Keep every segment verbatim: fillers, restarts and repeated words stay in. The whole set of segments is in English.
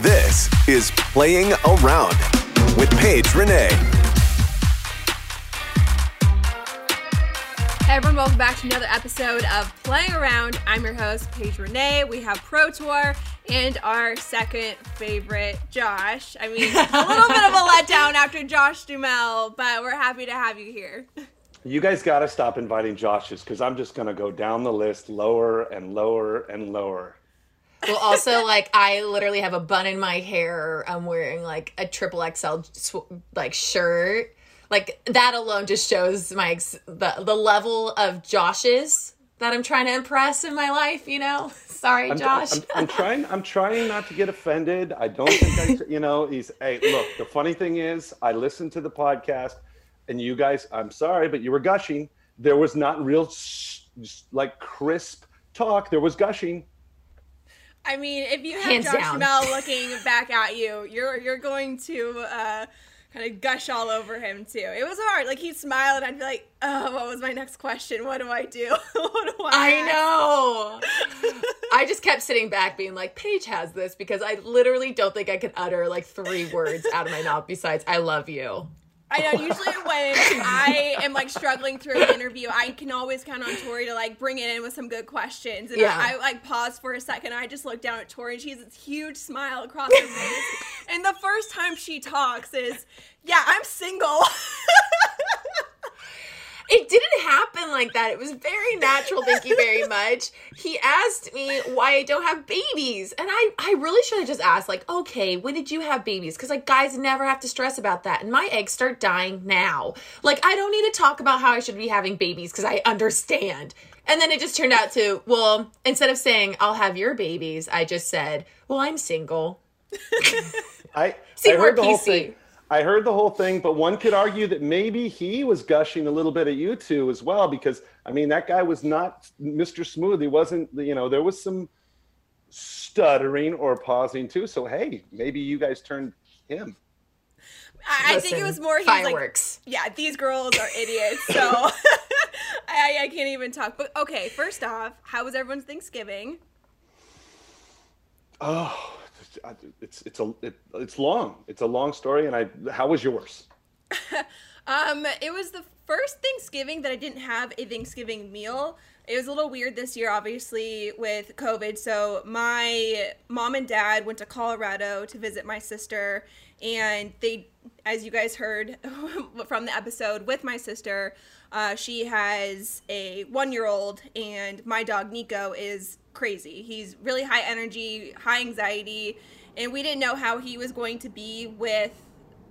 This is Playing Around with Paige Renee. Hey everyone, welcome back to another episode of Playing Around. I'm your host, Paige Renee. We have Pro Tour and our second favorite, Josh. I mean, a little bit of a letdown after Josh Duhamel, but we're happy to have you here. You guys got to stop inviting Josh's, because I'm just going to go down the list lower and lower and lower. Well, also, like, I literally have a bun in my hair. I'm wearing, like, a triple X L, like, shirt. Like, that alone just shows my ex- the, the level of Josh's that I'm trying to impress in my life, you know? Sorry, I'm, Josh. I'm, I'm, I'm trying I'm trying not to get offended. I don't think I, you know, he's, hey, look, the funny thing is, I listened to the podcast, and you guys, I'm sorry, but you were gushing. There was not real, like, crisp talk. There was gushing. I mean, if you have Hands Josh Duhamel looking back at you, you're you're going to uh, kind of gush all over him, too. It was hard. Like, he'd smile, and I'd be like, oh, what was my next question? What do I do? What do I I ask? know. I just kept sitting back being like, Paige has this, because I literally don't think I can utter, like, three words out of my mouth besides, I love you. I know, usually when I am, like, struggling through an interview, I can always count on Tori to, like, bring it in with some good questions. And yeah. I, I, like, paused for a second. I just looked down at Tori, and she has this huge smile across her face. And the first time she talks is, yeah, I'm single. It didn't happen like that. It was very natural, thank you very much. He asked me why I don't have babies. And I, I really should have just asked, like, okay, when did you have babies? Because, like, guys never have to stress about that. And my eggs start dying now. Like, I don't need to talk about how I should be having babies because I understand. And then it just turned out to, well, instead of saying, I'll have your babies, I just said, well, I'm single. I, See, I heard the P C. Whole thing. I heard the whole thing, but one could argue that maybe he was gushing a little bit at you two as well, because, I mean, that guy was not Mister Smooth. He wasn't, you know, there was some stuttering or pausing too. So, hey, maybe you guys turned him. I, Listen, I think it was more he fireworks. Was like, yeah, these girls are idiots, so I, I can't even talk. But, okay, first off, how was everyone's Thanksgiving? Oh. It's it's a it, it's long. It's a long story. And I, how was yours? um, it was the first Thanksgiving that I didn't have a Thanksgiving meal. It was a little weird this year, obviously, with COVID. So my mom and dad went to Colorado to visit my sister, and they, as you guys heard from the episode with my sister, uh, she has a one-year-old, and my dog Nico is crazy. He's really high energy, high anxiety, and we didn't know how he was going to be with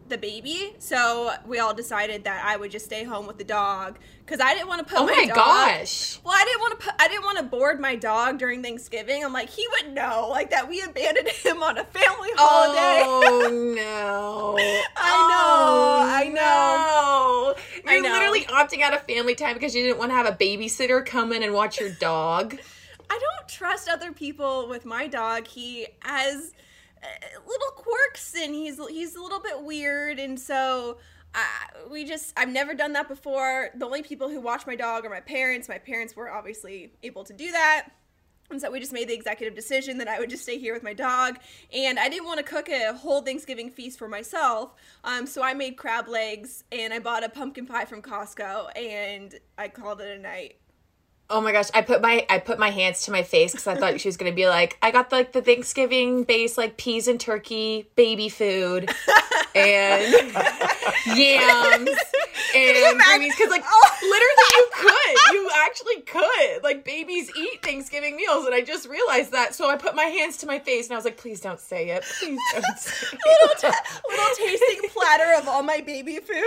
the baby, so we all decided that I would just stay home with the dog, because I didn't want to put oh my, my dog, gosh well I didn't want to put I didn't want to board my dog during Thanksgiving. I'm like, he would know, like, that we abandoned him on a family holiday. Oh no. I know oh, I know no. You're I know. Literally opting out of family time because you didn't want to have a babysitter come in and watch your dog. I don't trust other people with my dog. He has little quirks, and he's he's a little bit weird, and so I, we just I've never done that before. The only people who watch my dog are my parents. My parents were obviously able to do that, and so we just made the executive decision that I would just stay here with my dog. And I didn't want to cook a whole Thanksgiving feast for myself, um, so I made crab legs, and I bought a pumpkin pie from Costco, and I called it a night. Oh my gosh, I put my I put my hands to my face because I thought she was going to be like, I got the, like the Thanksgiving base, like peas and turkey, baby food, and yams, and babies, because like literally you could, you actually could, like babies eat Thanksgiving meals, and I just realized that, so I put my hands to my face, and I was like, please don't say it, please don't say it. little, t- little tasting platter of all my baby food.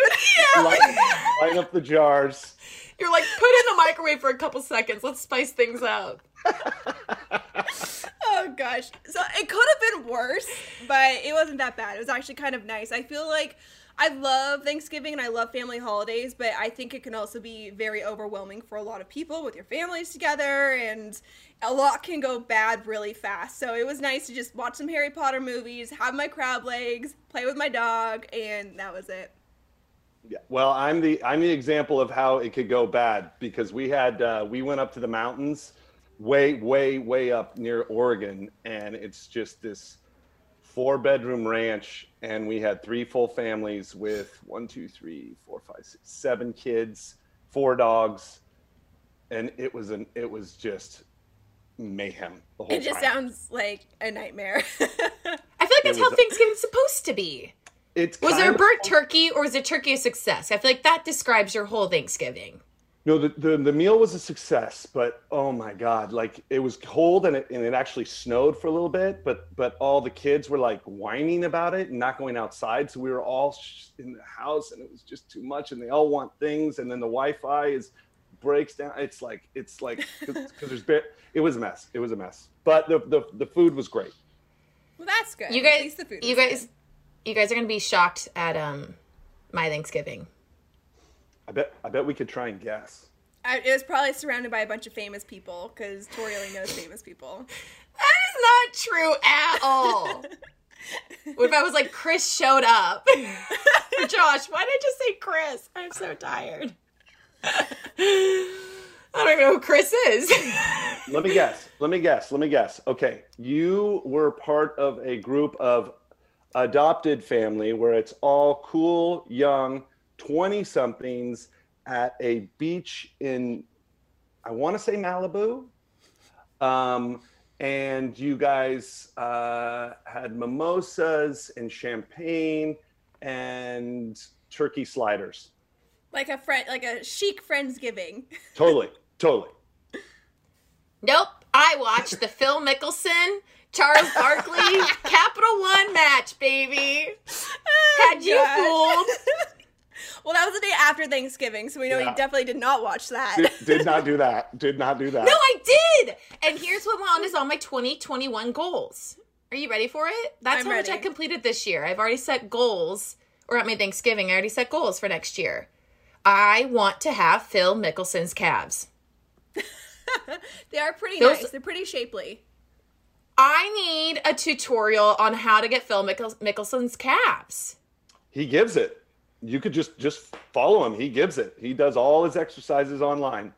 Yeah. Light, light up the jars. You're like, put in the microwave for a couple seconds. Let's spice things up. Oh, gosh. So it could have been worse, but it wasn't that bad. It was actually kind of nice. I feel like I love Thanksgiving and I love family holidays, but I think it can also be very overwhelming for a lot of people with your families together, and a lot can go bad really fast. So it was nice to just watch some Harry Potter movies, have my crab legs, play with my dog, and that was it. Yeah. Well, I'm the I'm the example of how it could go bad, because we had uh, we went up to the mountains way, way, way up near Oregon. And it's just this four bedroom ranch. And we had three full families with one, two, three, four, five, six, seven kids, four dogs. And it was an it was just mayhem the whole It just time. Sounds like a nightmare. I feel like that's how a- Thanksgiving's supposed to be. It's was there a burnt turkey, or was the turkey a success? I feel like that describes your whole Thanksgiving. No, the, the, the meal was a success, but oh my God, like it was cold, and it, and it actually snowed for a little bit, but but all the kids were like whining about it and not going outside. So we were all in the house, and it was just too much, and they all want things. And then the Wi-Fi is breaks down. It's like, it's like, because there's bit, it was a mess. It was a mess, but the, the, the food was great. Well, that's good. You guys, at least the food you was guys, good. You guys are going to be shocked at um, my Thanksgiving. I bet I bet we could try and guess. I, it was probably surrounded by a bunch of famous people, because Tori only knows famous people. That is not true at all. What if I was like, Chris showed up? Josh, why did I just say Chris? I'm so tired. I don't even know who Chris is. Let me guess. Let me guess. Let me guess. Okay. You were part of a group of adopted family where it's all cool young twenty somethings at a beach in, I want to say Malibu, um and you guys uh had mimosas and champagne and turkey sliders, like a friend like a chic Friendsgiving. totally totally Nope, I watched the Phil Mickelson Charles Barkley Capital One match, baby. Oh, Had you gosh. fooled? Well, that was the day after Thanksgiving, so we know yeah. you definitely did not watch that. Did, did not do that. Did not do that. No, I did. And here's what went on is all my twenty twenty-one goals. Are you ready for it? That's I'm how ready. much I completed this year. I've already set goals, or at my Thanksgiving, I already set goals for next year. I want to have Phil Mickelson's calves. They are pretty Those, nice. They're pretty shapely. I need a tutorial on how to get Phil Mickel- Mickelson's calves. He gives it. You could just, just follow him. He gives it. He does all his exercises online.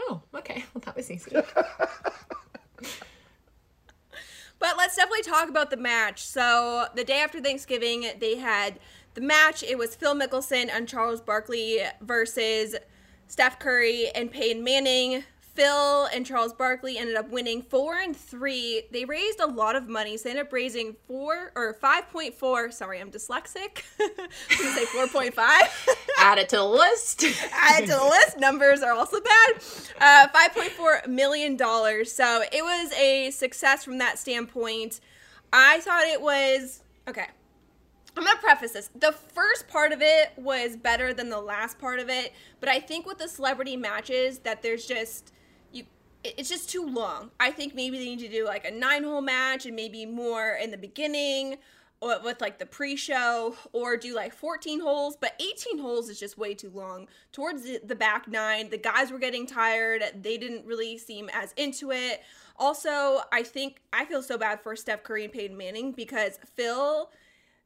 Oh, okay. Well, that was easy. But let's definitely talk about the match. So the day after Thanksgiving, they had the match. It was Phil Mickelson and Charles Barkley versus Steph Curry and Peyton Manning. Phil and Charles Barkley ended up winning four and three. They raised a lot of money, so they ended up raising four or five point four. Sorry, I'm dyslexic. I'm gonna say four point five. Add it to the list. Add it to the list. Numbers are also bad. Uh, five point four million dollars. So it was a success from that standpoint. I thought it was okay. I'm going to preface this. The first part of it was better than the last part of it, but I think with the celebrity matches that there's just, you, it's just too long. I think maybe they need to do like a nine-hole match and maybe more in the beginning. or with like the pre-show, or do like fourteen holes, but eighteen holes is just way too long. Towards the back nine, the guys were getting tired. They didn't really seem as into it. Also, I think I feel so bad for Steph Curry and Peyton Manning because Phil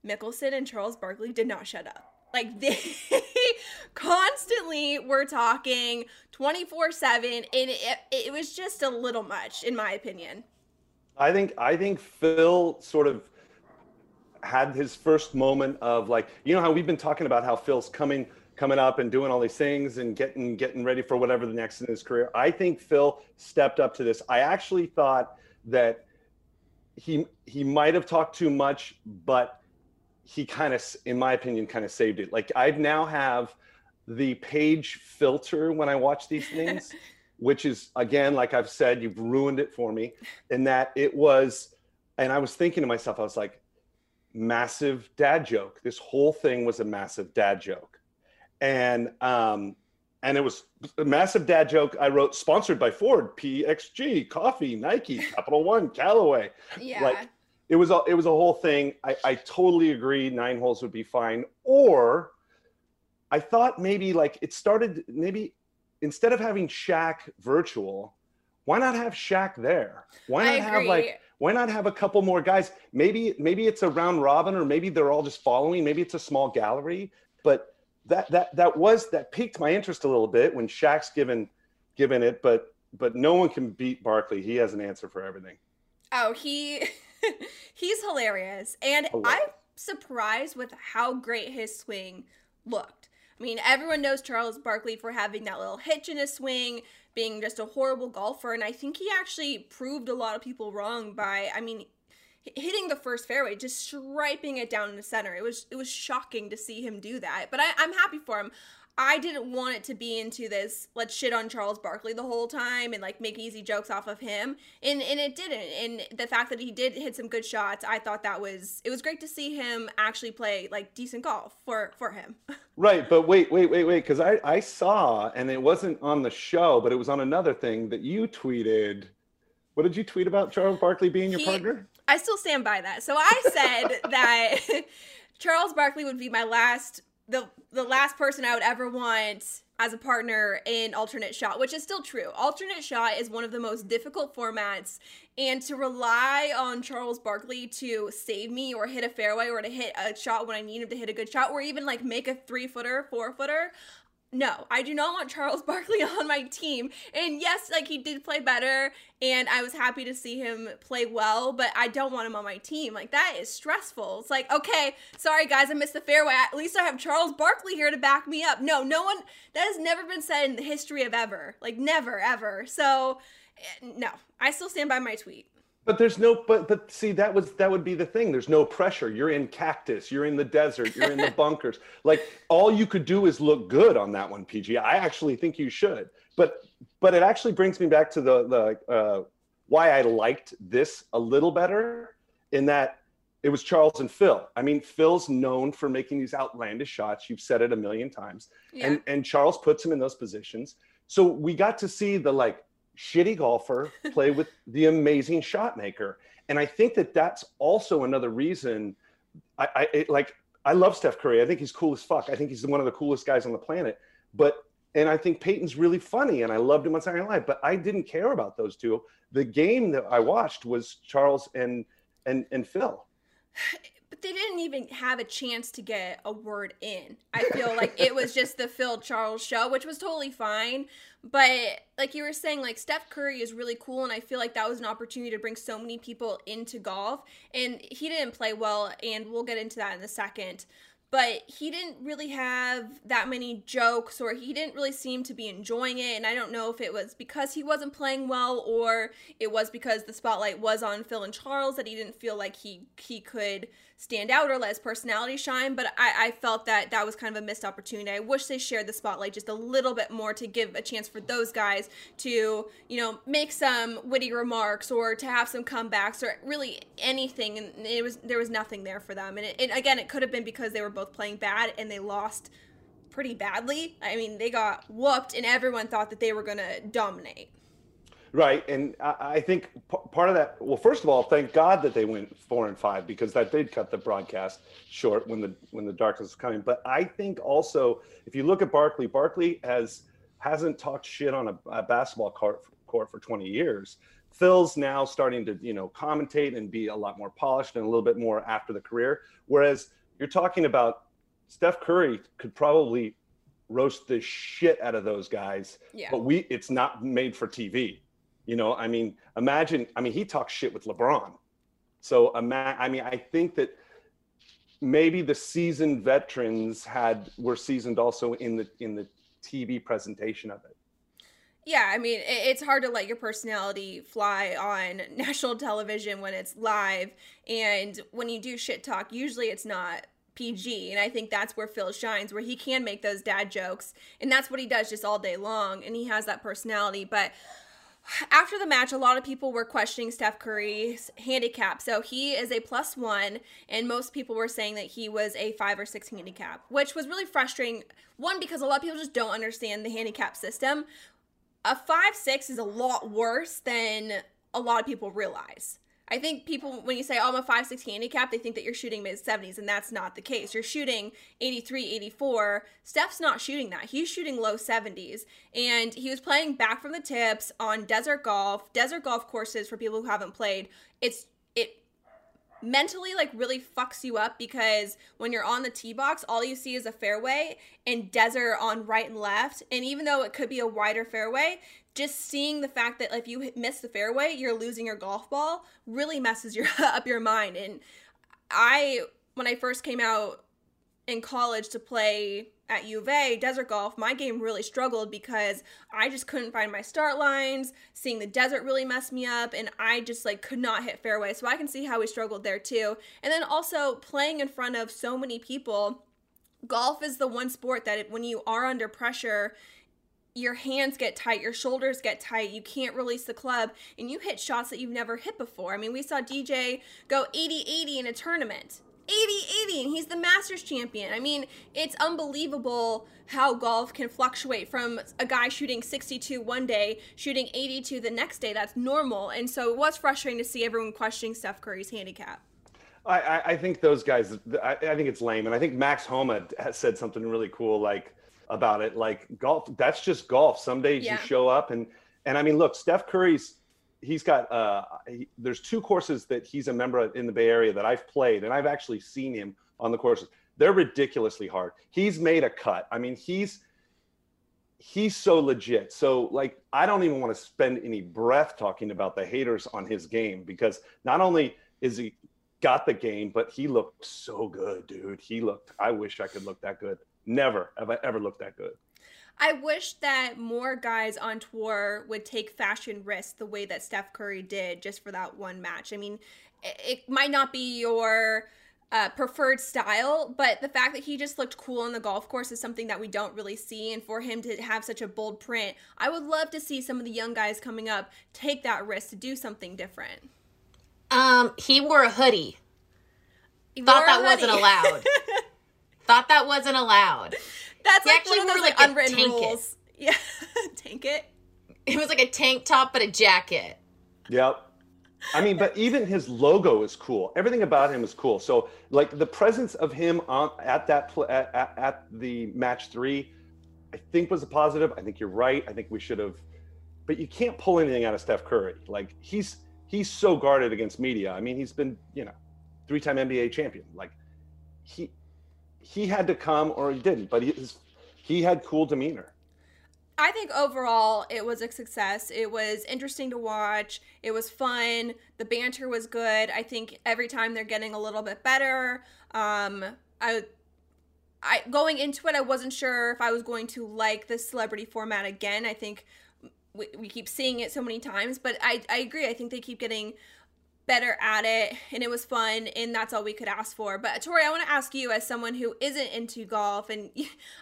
Mickelson and Charles Barkley did not shut up. Like, they constantly were talking twenty-four seven, and it, it was just a little much, in my opinion. I think I think Phil sort of had his first moment of, like, you know how we've been talking about how Phil's coming coming up and doing all these things and getting getting ready for whatever the next in his career. I think Phil stepped up to this. I actually thought that he he might have talked too much, but he kind of, in my opinion, kind of saved it. Like, I now have the Paige filter when I watch these things, which is, again, like I've said, you've ruined it for me, in that it was, and I was thinking to myself, I was like, massive dad joke. This whole thing was a massive dad joke. And, um, and it was a massive dad joke. I wrote, sponsored by Ford, P X G, coffee, Nike, Capital One, Callaway. Yeah. Like, It was, a, it was a whole thing. I, I totally agree. Nine holes would be fine. Or I thought maybe like it started, maybe instead of having Shaq virtual, why not have Shaq there? Why not have like, why not have a couple more guys? Maybe, maybe it's a round robin, or maybe they're all just following. Maybe it's a small gallery, but that, that, that was, that piqued my interest a little bit when Shaq's given, given it, but, but no one can beat Barkley. He has an answer for everything. Oh, he... He's hilarious, and oh, wow. I'm surprised with how great his swing looked. I mean, everyone knows Charles Barkley for having that little hitch in his swing, being just a horrible golfer, and I think he actually proved a lot of people wrong by, I mean, hitting the first fairway, just striping it down in the center. It was it was shocking to see him do that, but I, I'm happy for him. I didn't want it to be into this, let's shit on Charles Barkley the whole time and, like, make easy jokes off of him. And and it didn't. And the fact that he did hit some good shots, I thought that was – it was great to see him actually play, like, decent golf for, for him. Right, but wait, wait, wait, wait, because I, I saw, and it wasn't on the show, but it was on another thing that you tweeted. What did you tweet about Charles Barkley being your he, partner? I still stand by that. So I said that Charles Barkley would be my last – the the last person I would ever want as a partner in alternate shot, which is still true. Alternate shot is one of the most difficult formats, and to rely on Charles Barkley to save me or hit a fairway or to hit a shot when I need him to hit a good shot or even like make a three-footer, four-footer, no, I do not want Charles Barkley on my team. And yes, like he did play better, and I was happy to see him play well, but I don't want him on my team. Like, that is stressful. It's like, okay, sorry guys, I missed the fairway. At least I have Charles Barkley here to back me up. No, no one, that has never been said in the history of ever. Like, never, ever. So, no, I still stand by my tweet. But there's no, but, but see, that was, that would be the thing. There's no pressure. You're in cactus, you're in the desert, you're in the bunkers. Like, all you could do is look good on that one, P G. I actually think you should, but, but it actually brings me back to the, the, uh, why I liked this a little better, in that it was Charles and Phil. I mean, Phil's known for making these outlandish shots. You've said it a million times. Yeah. And, and Charles puts him in those positions. So we got to see the, like, shitty golfer play with the amazing shot maker. And I think that that's also another reason I, I it, like, I love Steph Curry. I think he's cool as fuck. I think he's one of the coolest guys on the planet, but, and I think Peyton's really funny and I loved him on Saturday Night Live, but I didn't care about those two. The game that I watched was Charles and, and, and Phil. But they didn't even have a chance to get a word in. I feel like it was just the Phil Charles show, which was totally fine. But like you were saying, like Steph Curry is really cool. And I feel like that was an opportunity to bring so many people into golf. And he didn't play well. And we'll get into that in a second. But he didn't really have that many jokes, or he didn't really seem to be enjoying it. And I don't know if it was because he wasn't playing well, or it was because the spotlight was on Phil and Charles that he didn't feel like he, he could stand out or let his personality shine. But I, I felt that that was kind of a missed opportunity. I wish they shared the spotlight just a little bit more to give a chance for those guys to, you know, make some witty remarks or to have some comebacks or really anything. And it was, there was nothing there for them. And, it, and again, it could have been because they were both playing bad and they lost pretty badly. I mean, they got whooped and everyone thought that they were going to dominate. Right. And I, I think p- part of that, well, first of all, thank God that they went four and five, because that did cut the broadcast short when the when the darkness was coming. But I think also, if you look at Barkley, Barkley has, hasn't talked shit on a, a basketball court, court for twenty years. Phil's now starting to, you know, commentate and be a lot more polished and a little bit more after the career. Whereas you're talking about Steph Curry could probably roast the shit out of those guys, yeah. but we it's not made for T V. You know, I mean, imagine, I mean, he talks shit with LeBron. So, I mean, I think that maybe the seasoned veterans had were seasoned also in the in the T V presentation of it. Yeah, I mean, it's hard to let your personality fly on national television when it's live. And when you do shit talk, usually it's not P G. And I think that's where Phil shines, where he can make those dad jokes. And that's what he does just all day long. And he has that personality. But after the match, a lot of people were questioning Steph Curry's handicap. So he is a plus one, and most people were saying that he was a five or six handicap, which was really frustrating. One, because a lot of people just don't understand the handicap system. A five, six is a lot worse than a lot of people realize. I think people, when you say, oh, I'm a five, six handicap, they think that you're shooting mid seventies, and that's not the case. You're shooting eighty-three, eighty-four. Steph's not shooting that. He's shooting low seventies, and he was playing back from the tips on desert golf. Desert golf courses, for people who haven't played, it's it mentally, like, really fucks you up, because when you're on the tee box, all you see is a fairway and desert on right and left, and even though it could be a wider fairway, just seeing the fact that if you miss the fairway, you're losing your golf ball really messes your up your mind. And I, when I first came out in college to play at U of A, desert golf, my game really struggled because I just couldn't find my start lines. Seeing the desert really messed me up, and I just like could not hit fairway. So I can see how we struggled there too. And then also playing in front of so many people, golf is the one sport that when you are under pressure, your hands get tight, your shoulders get tight, you can't release the club, and you hit shots that you've never hit before. I mean, we saw D J go eighty eighty in a tournament. eighty eighty, and he's the Masters champion. I mean, it's unbelievable how golf can fluctuate from a guy shooting sixty-two one day, shooting eighty-two the next day. That's normal. And so it was frustrating to see everyone questioning Steph Curry's handicap. I, I think those guys, I, I think it's lame. And I think Max Homa has said something really cool, like, about it, like golf, that's just golf. Some days yeah. you show up and and I mean, look, Steph Curry's he's got uh he, there's two courses that he's a member of in the Bay Area that I've played, and I've actually seen him on the courses. They're ridiculously hard. He's made a cut. I mean, he's he's so legit. So like, I don't even want to spend any breath talking about the haters on his game, because not only is he got the game, but he looked so good, dude. He looked, I wish I could look that good. Never have I ever looked that good. I wish that more guys on tour would take fashion risks the way that Steph Curry did just for that one match. I mean, it, it might not be your uh, preferred style, but the fact that he just looked cool on the golf course is something that we don't really see. And for him to have such a bold print, I would love to see some of the young guys coming up take that risk to do something different. Um, he wore a hoodie. He Thought that hoodie. wasn't allowed. Thought that wasn't allowed. That's he like actually one of those like, like unwritten rules. It. Yeah, tank it. It was like a tank top but a jacket. Yep. I mean, but even his logo is cool. Everything about him is cool. So like the presence of him on, at that pl- at, at, at the match three, I think was a positive. I think you're right. I think we should have. But you can't pull anything out of Steph Curry. Like he's he's so guarded against media. I mean, he's been, you know, three-time N B A champion. Like he. He had to come or he didn't, but he, he had cool demeanor. I think overall it was a success. It was interesting to watch. It was fun. The banter was good. I think every time they're getting a little bit better. Um, I, I going into it, I wasn't sure if I was going to like the celebrity format again. I think we, we keep seeing it so many times, but I, I agree. I think they keep getting better at it, and it was fun, and that's all we could ask for. But Tori, I want to ask you, as someone who isn't into golf, and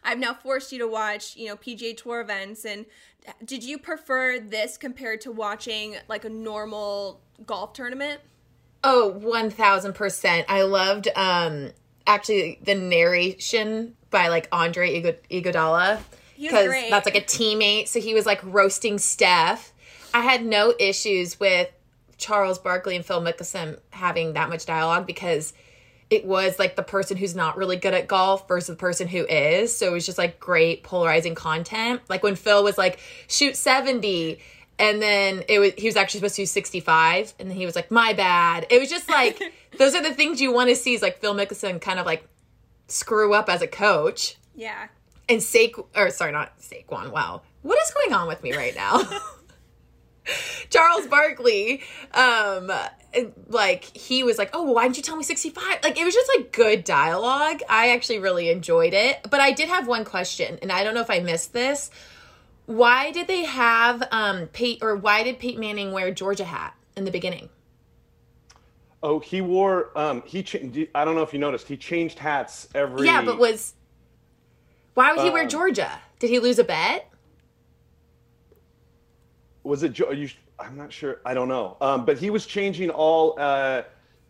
I've now forced you to watch, you know, P G A Tour events, and did you prefer this compared to watching like a normal golf tournament? Oh, one thousand percent. I loved um actually the narration by like Andre Iguodala. He was great. Because that's like a teammate, so he was like roasting Steph. I had no issues with Charles Barkley and Phil Mickelson having that much dialogue, because it was like the person who's not really good at golf versus the person who is. So it was just like great polarizing content. Like when Phil was like, shoot seventy, and then it was he was actually supposed to do sixty-five, and then he was like, my bad. It was just like those are the things you want to see, is like Phil Mickelson kind of like screw up as a coach. Yeah. And Saquon, or sorry, not Saquon. Wow. What is going on with me right now? Charles Barkley, um, like he was like, oh, well, why didn't you tell me sixty-five? Like it was just like good dialogue. I actually really enjoyed it. But I did have one question, and I don't know if I missed this. Why did they have um Pete or why did Peyton Manning wear a Georgia hat in the beginning? Oh, he wore um he changed. I don't know if you noticed, he changed hats every. Yeah, but was why would he um, wear Georgia? Did he lose a bet? Was it you? I'm not sure. I don't know. Um, but he was changing all uh,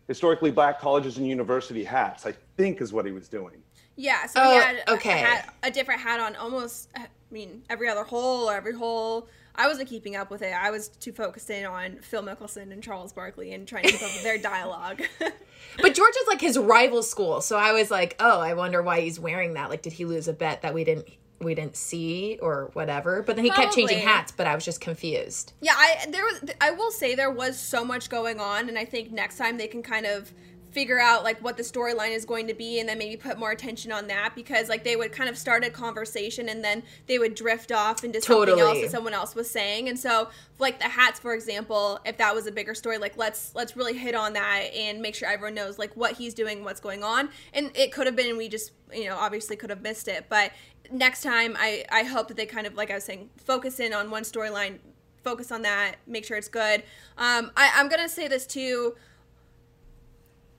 historically black colleges and university hats, I think is what he was doing. Yeah. So oh, he had okay. a, hat, a different hat on almost, I mean, every other hole or every hole. I wasn't keeping up with it. I was too focused in on Phil Mickelson and Charles Barkley and trying to keep up with their dialogue. But Georgia's like his rival school. So I was like, oh, I wonder why he's wearing that. Like, did he lose a bet that we didn't we didn't see or whatever? But then he Probably. kept changing hats, but I was just confused. Yeah, I there was I will say there was so much going on, and I think next time they can kind of figure out like what the storyline is going to be, and then maybe put more attention on that, because like they would kind of start a conversation and then they would drift off into totally. something else that someone else was saying. And so like the hats, for example, if that was a bigger story, like let's let's really hit on that and make sure everyone knows like what he's doing, what's going on. And it could have been, we just, you know, obviously could have missed it, but next time I I hope that they kind of, like I was saying, focus in on one storyline, focus on that, make sure it's good. um I, I'm gonna say this too,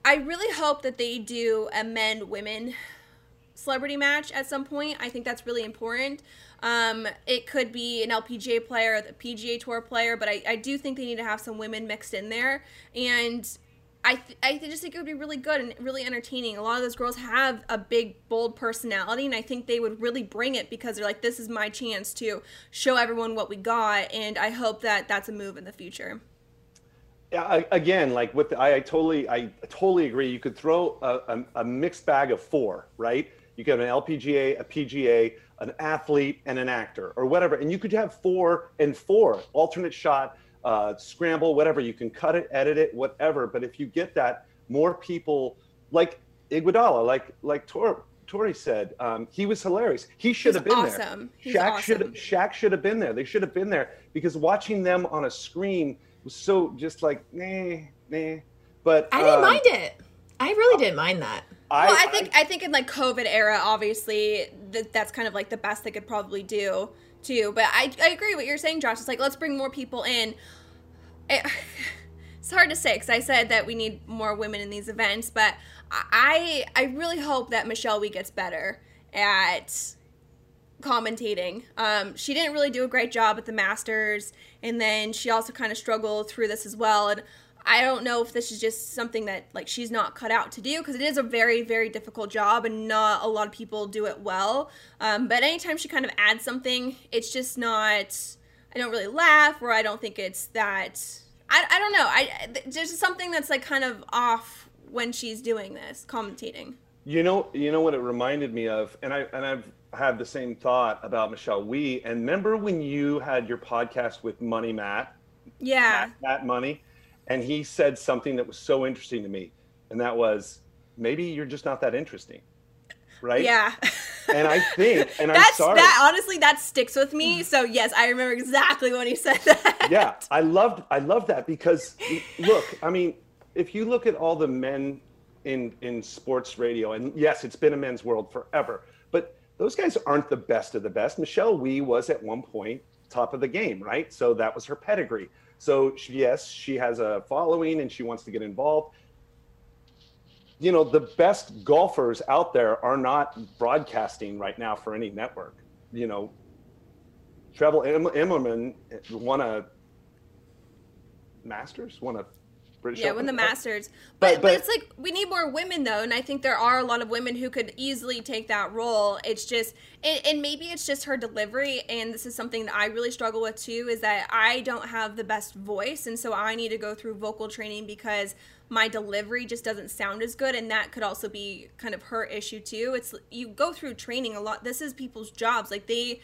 I really hope that they do a men-women celebrity match at some point. I think that's really important. Um, it could be an L P G A player, the P G A Tour player, but I, I do think they need to have some women mixed in there. And I th- I just think it would be really good and really entertaining. A lot of those girls have a big, bold personality, and I think they would really bring it, because they're like, this is my chance to show everyone what we got, and I hope that that's a move in the future. Yeah, I, again, like with the, I, I totally, I totally agree. You could throw a, a, a mixed bag of four, right? You could have an L P G A, a P G A, an athlete, and an actor, or whatever, and you could have four and four alternate shot, uh, scramble, whatever. You can cut it, edit it, whatever. But if you get that, more people like Iguodala, like like Tor, Tori said, um, he was hilarious. He should have been awesome. there. He's Shaq awesome. Should Shaq should have been there. They should have been there, because watching them on a screen. So just like, nah, nah. But I didn't um, mind it. I really didn't mind that. I, well, I think I, I think in like COVID era, obviously, that that's kind of like the best they could probably do too. But I I agree with what you're saying, Josh. It's like, let's bring more people in. It, it's hard to say, because I said that we need more women in these events, but I I really hope that Michelle Wie gets better at commentating. Um, she didn't really do a great job at the Masters, and then she also kind of struggled through this as well. And I don't know if this is just something that like she's not cut out to do, because it is a very, very difficult job, and not a lot of people do it well. Um, but anytime she kind of adds something, it's just not, I don't really laugh, or I don't think it's that, I, I don't know. I there's something that's like kind of off when she's doing this, commentating. You know, you know what it reminded me of, and I and I've had the same thought about Michelle Wie. And remember when you had your podcast with Money Matt? Yeah. Matt, Matt Money, and he said something that was so interesting to me, and that was, maybe you're just not that interesting, right? Yeah. And I think, and that's, I'm sorry. That, honestly, that sticks with me. So yes, I remember exactly when he said that. Yeah, I loved I loved that, because look, I mean, if you look at all the men in in sports radio, and yes, it's been a men's world forever, but those guys aren't the best of the best. Michelle Wie was at one point top of the game, right? So that was her pedigree. So she, yes, she has a following and she wants to get involved. You know, the best golfers out there are not broadcasting right now for any network. You know, Trevor Immelman won a Masters, won a British yeah, Open. Win the Masters. But, but, but, but it's like we need more women, though, and I think there are a lot of women who could easily take that role. It's just and, – and maybe it's just her delivery, and this is something that I really struggle with too, is that I don't have the best voice, and so I need to go through vocal training because – my delivery just doesn't sound as good, and that could also be kind of her issue too. It's you go through training a lot. This is people's jobs. Like they,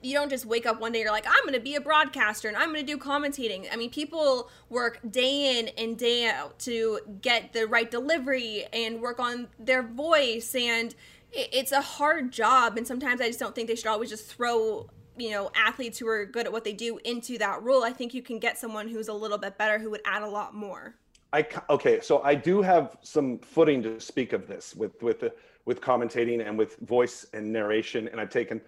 you don't just wake up one day you're like, I'm going to be a broadcaster and I'm going to do commentating. I mean, people work day in and day out to get the right delivery and work on their voice, and it's a hard job. And sometimes I just don't think they should always just throw, you know, athletes who are good at what they do into that role. I think you can get someone who's a little bit better who would add a lot more. I, okay, so I do have some footing to speak of this with with with commentating and with voice and narration, and I've taken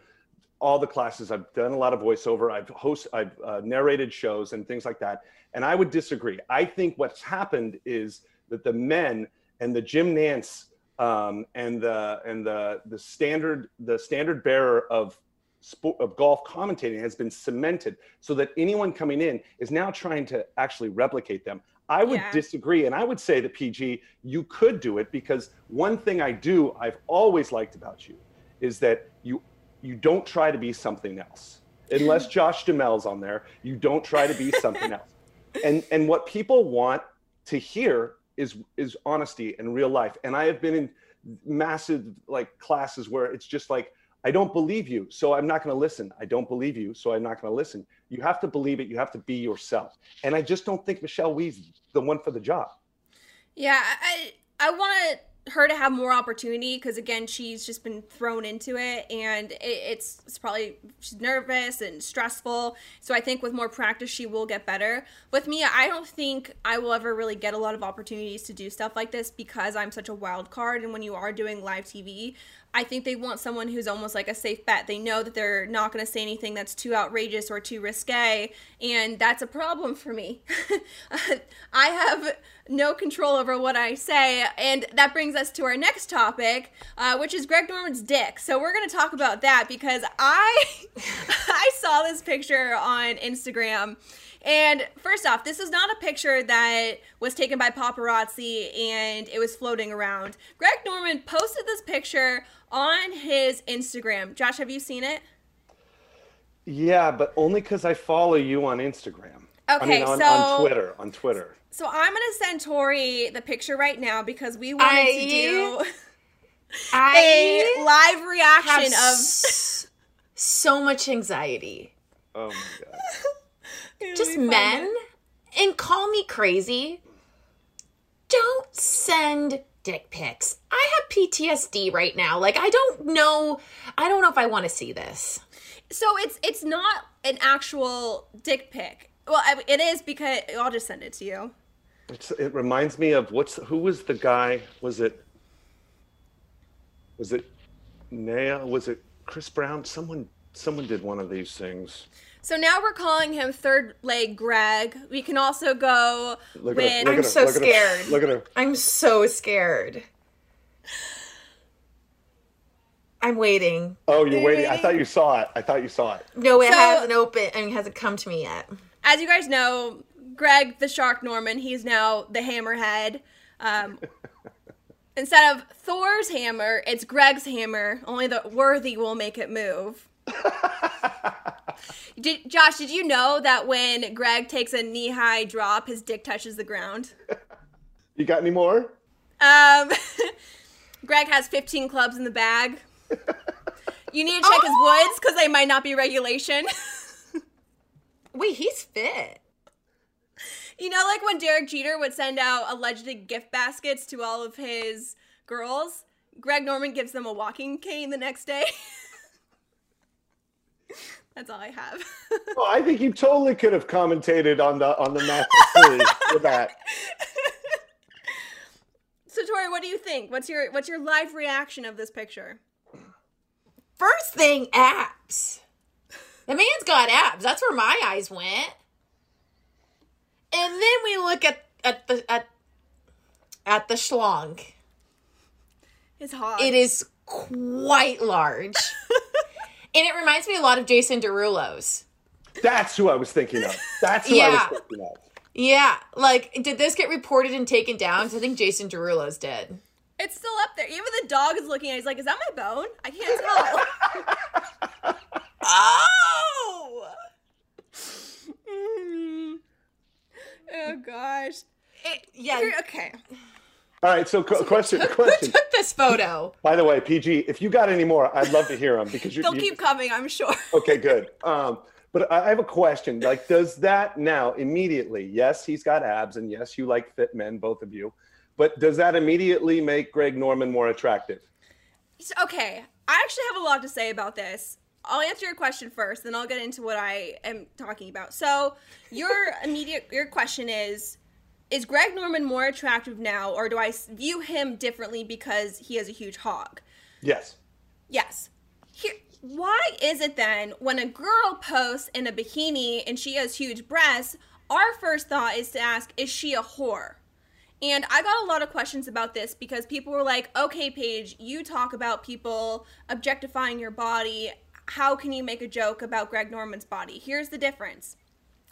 all the classes. I've done a lot of voiceover. I've host, I've uh, narrated shows and things like that. And I would disagree. I think what's happened is that the men and the Jim Nance um, and the and the the standard the standard bearer of sport, of golf commentating has been cemented, so that anyone coming in is now trying to actually replicate them. I would yeah. disagree, and I would say that P G, you could do it, because one thing I do, I've always liked about you, is that you you don't try to be something else. Unless Josh Duhamel's on there, you don't try to be something else. And and what people want to hear is is honesty and real life. And I have been in massive like classes where it's just like, I don't believe you, so I'm not going to listen. I don't believe you, so I'm not going to listen. You have to believe it. You have to be yourself. And I just don't think Michelle Wie's the one for the job. Yeah, I I want her to have more opportunity because, again, she's just been thrown into it, and it, it's, it's probably she's nervous and stressful. So I think with more practice, she will get better. With me, I don't think I will ever really get a lot of opportunities to do stuff like this because I'm such a wild card, and when you are doing live T V – I think they want someone who's almost like a safe bet. They know that they're not going to say anything that's too outrageous or too risque, and that's a problem for me. I have no control over what I say, and that brings us to our next topic, uh, which is Greg Norman's dick. So we're going to talk about that because I I saw this picture on Instagram. And first off, this is not a picture that was taken by paparazzi and it was floating around. Greg Norman posted this picture on his Instagram. Josh, have you seen it? Yeah, but only because I follow you on Instagram. Okay, I mean, on, so on Twitter, on Twitter. So I'm gonna send Tori the picture right now because we wanted I, to do I a live reaction of s- so much anxiety. Oh my god. Just men, it. And call me crazy, don't send dick pics. I have P T S D right now. Like, I don't know, I don't know if I want to see this. So it's it's not an actual dick pic. Well, I, it is because, I'll just send it to you. It's, it reminds me of, what's who was the guy, was it, was it Naya, was it Chris Brown? Someone, someone did one of these things. So now we're calling him Third Leg Greg. We can also go look with... Her, I'm her, so look scared. At her, look at her. I'm so scared. I'm waiting. Oh, you're waiting. waiting? I thought you saw it. I thought you saw it. No, it so, hasn't opened. I mean, it hasn't come to me yet. As you guys know, Greg the Shark Norman, he's now the Hammerhead. Um, instead of Thor's hammer, it's Greg's hammer. Only the worthy will make it move. Did, Josh, did you know that when Greg takes a knee-high drop, his dick touches the ground? You got any more? Um, Greg has fifteen clubs in the bag. You need to check oh! his woods because they might not be regulation. Wait, he's fit. You know, like when Derek Jeter would send out alleged gift baskets to all of his girls, Greg Norman gives them a walking cane the next day. That's all I have. Well, I think you totally could have commentated on the on the Masters series with that. So, Tori, what do you think? What's your what's your live reaction of this picture? First thing, abs. The man's got abs. That's where my eyes went. And then we look at at the at, at the schlong. It's hot. It is quite large. And it reminds me a lot of Jason Derulo's. That's who I was thinking of. That's who yeah. I was thinking of. Yeah, like, did this get reported and taken down? Because I think Jason Derulo's did. It's still up there. Even the dog is looking at it. He's like, is that my bone? I can't tell. Oh! Mm. Oh, gosh. It, yeah. Okay. All right, so co- question. Who, question. Who took this photo? By the way, P G, if you got any more, I'd love to hear them. Because you, They'll you, keep coming, I'm sure. Okay, good. Um, but I have a question. Like, does that now immediately, yes, he's got abs, and yes, you like fit men, both of you. But does that immediately make Greg Norman more attractive? Okay. I actually have a lot to say about this. I'll answer your question first, then I'll get into what I am talking about. So your immediate your question is, is Greg Norman more attractive now, or do I view him differently because he is a huge hog? Yes. Yes. Here, why is it then when a girl posts in a bikini and she has huge breasts, our first thought is to ask, is she a whore? And I got a lot of questions about this because people were like, okay, Paige, you talk about people objectifying your body. How can you make a joke about Greg Norman's body? Here's the difference.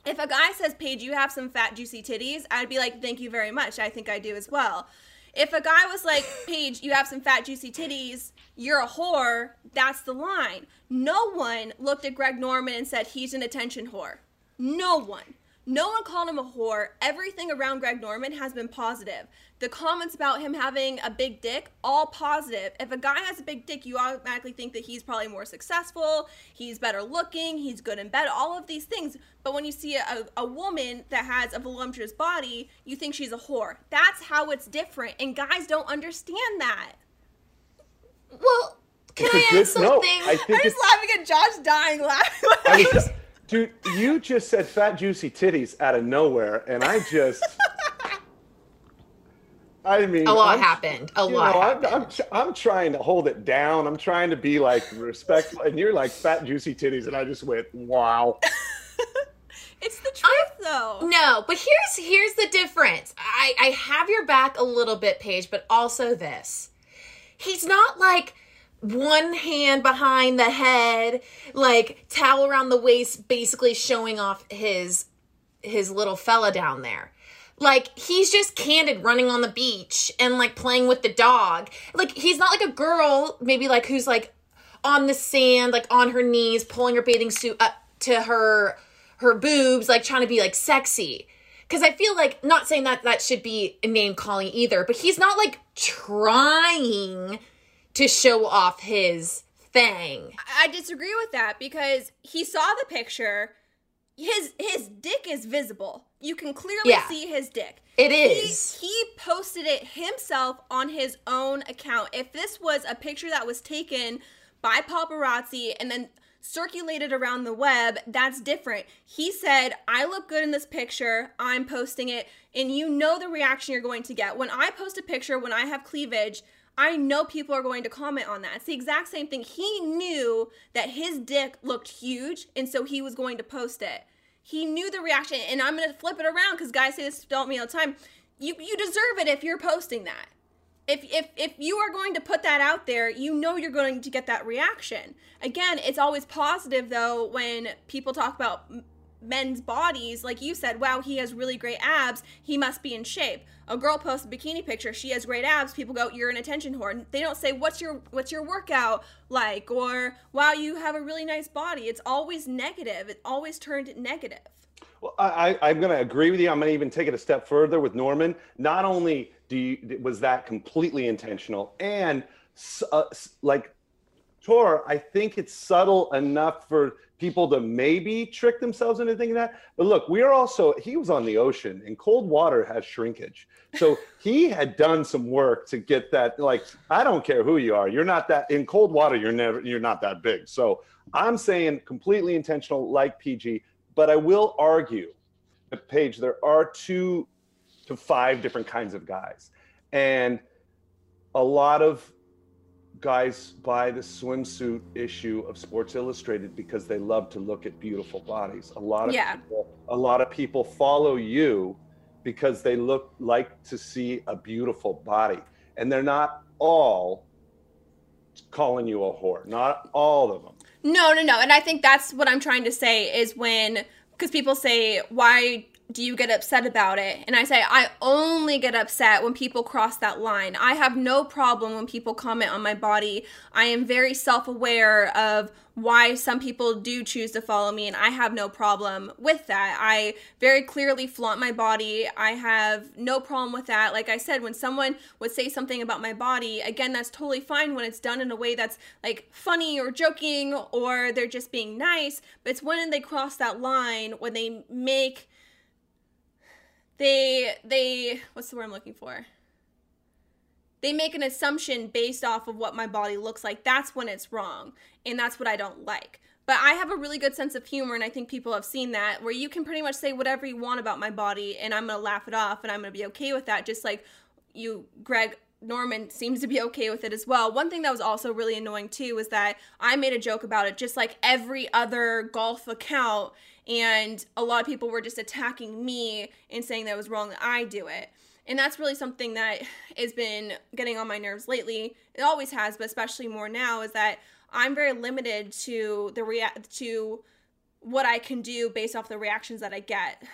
If a guy says, Paige, you have some fat, juicy titties, I'd be like, thank you very much. I think I do as well. If a guy was like, Paige, you have some fat, juicy titties, you're a whore, that's the line. No one looked at Greg Norman and said he's an attention whore. No one. No one called him a whore. Everything around Greg Norman has been positive. The comments about him having a big dick, all positive. If a guy has a big dick, you automatically think that he's probably more successful, he's better looking, he's good in bed, all of these things. But when you see a, a woman that has a voluptuous body, you think she's a whore. That's how it's different, and guys don't understand that. Well, can it's I add good, something? No, I think I'm just laughing at Josh dying laughing. I was, Dude, you just said fat, juicy titties out of nowhere, and I just, I mean. A lot I'm, happened. A lot know, happened. I'm, I'm, I'm trying to hold it down. I'm trying to be, like, respectful, and you're like fat, juicy titties, and I just went, wow. It's the truth, I, though. No, but here's here's the difference. I, I have your back a little bit, Paige, but also this. He's not, like, one hand behind the head, like towel around the waist, basically showing off his his little fella down there. Like, he's just candid running on the beach and like playing with the dog. Like, he's not like a girl maybe like who's like on the sand, like on her knees, pulling her bathing suit up to her her boobs, like trying to be like sexy. Because I feel like, not saying that that should be name calling either, but he's not like trying to show off his thing. I disagree with that because he saw the picture. His his dick is visible. You can clearly yeah, see his dick. It is. He, he posted it himself on his own account. If this was a picture that was taken by paparazzi and then circulated around the web, that's different. He said, I look good in this picture, I'm posting it, and you know the reaction you're going to get. When I post a picture, when I have cleavage, I know people are going to comment on that. It's the exact same thing. He knew that his dick looked huge, and so he was going to post it. He knew the reaction, and I'm going to flip it around because guys say this to me all the time. You you deserve it if you're posting that. If if if you are going to put that out there, you know you're going to get that reaction. Again, it's always positive, though, when people talk about men's bodies. Like you said, wow, he has really great abs, he must be in shape. A girl posts a bikini picture, she has great abs, people go, you're an attention whore. They don't say, what's your what's your workout like, or wow, you have a really nice body. It's always negative. It always turned negative. Well, I, I'm going to agree with you. I'm going to even take it a step further with Norman. Not only do you, was that completely intentional, and uh, like Tor, I think it's subtle enough for people to maybe trick themselves into thinking that. But look, we are also, he was on the ocean, and cold water has shrinkage. So he had done some work to get that, like, I don't care who you are, you're not that, in cold water, you're never, you're not that big. So I'm saying completely intentional, like P G, but I will argue, Paige, there are two to five different kinds of guys. And a lot of guys buy the swimsuit issue of Sports Illustrated because they love to look at beautiful bodies. A lot of yeah. people, a lot of people follow you because they look like to see a beautiful body, and they're not all calling you a whore. Not all of them. No, no, no. And I think that's what I'm trying to say is when, because people say, why do you get upset about it? And I say, I only get upset when people cross that line. I have no problem when people comment on my body. I am very self-aware of why some people do choose to follow me, and I have no problem with that. I very clearly flaunt my body. I have no problem with that. Like I said, when someone would say something about my body, again, that's totally fine when it's done in a way that's like funny or joking, or they're just being nice. But it's when they cross that line, when they make, they, they, what's the word I'm looking for? They make an assumption based off of what my body looks like. That's when it's wrong, and that's what I don't like. But I have a really good sense of humor, and I think people have seen that, where you can pretty much say whatever you want about my body, and I'm going to laugh it off, and I'm going to be okay with that, just like you, Greg Norman, seems to be okay with it as well. One thing that was also really annoying, too, is that I made a joke about it just like every other golf account, and a lot of people were just attacking me and saying that it was wrong that I do it. And that's really something that has been getting on my nerves lately. It always has, but especially more now, is that I'm very limited to the rea- to what I can do based off the reactions that I get.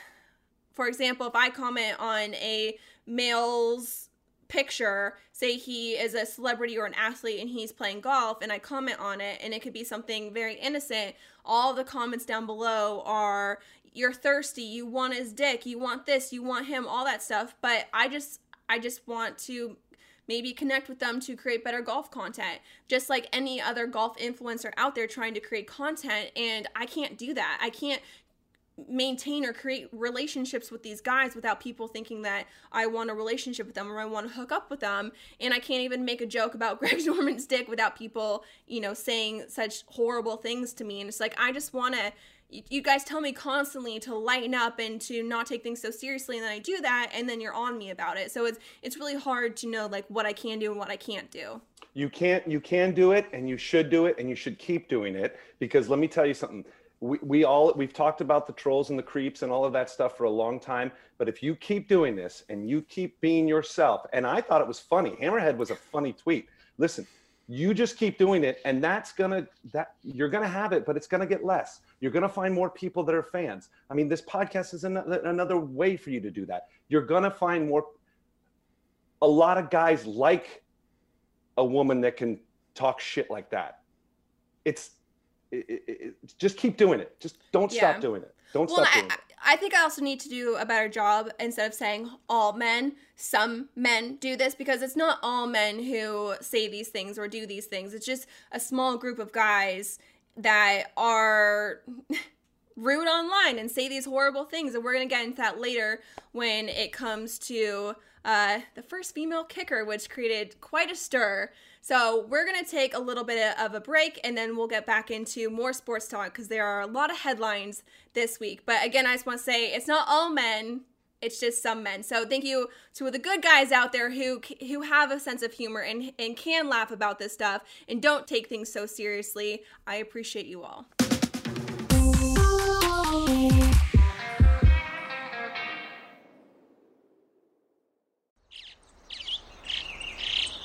For example, if I comment on a male's picture, say he is a celebrity or an athlete and he's playing golf, and I comment on it, and it could be something very innocent, all the comments down below are, you're thirsty, you want his dick, you want this, you want him, all that stuff. But I just, I just want to maybe connect with them to create better golf content, just like any other golf influencer out there trying to create content. And I can't do that. I can't maintain or create relationships with these guys without people thinking that I want a relationship with them or I want to hook up with them. And I can't even make a joke about Greg Norman's dick without people, you know, saying such horrible things to me. And it's like, I just want to, you guys tell me constantly to lighten up and to not take things so seriously, and then I do that, and then you're on me about it. So it's it's really hard to know like what I can do and what I can't do. You can't, you can do it, and you should do it, and you should keep doing it, because let me tell you something. We we all we've talked about the trolls and the creeps and all of that stuff for a long time, but if you keep doing this and you keep being yourself, and I thought it was funny. Hammerhead was a funny tweet. Listen, you just keep doing it, and that's gonna, that you're gonna have it, but it's gonna get less. You're gonna find more people that are fans. I mean, this podcast is another, another way for you to do that. You're gonna find more. A lot of guys like a woman that can talk shit like that. It's it, it, it, just keep doing it. Just don't yeah. stop doing it. Don't well, stop doing I, it. I think I also need to do a better job instead of saying all men, some men do this, because it's not all men who say these things or do these things. It's just a small group of guys that are rude online and say these horrible things. And we're going to get into that later when it comes to uh, the first female kicker, which created quite a stir. So we're going to take a little bit of a break, and then we'll get back into more sports talk, because there are a lot of headlines this week. But again, I just want to say it's not all men. It's just some men. So thank you to the good guys out there who who have a sense of humor and, and can laugh about this stuff and don't take things so seriously. I appreciate you all.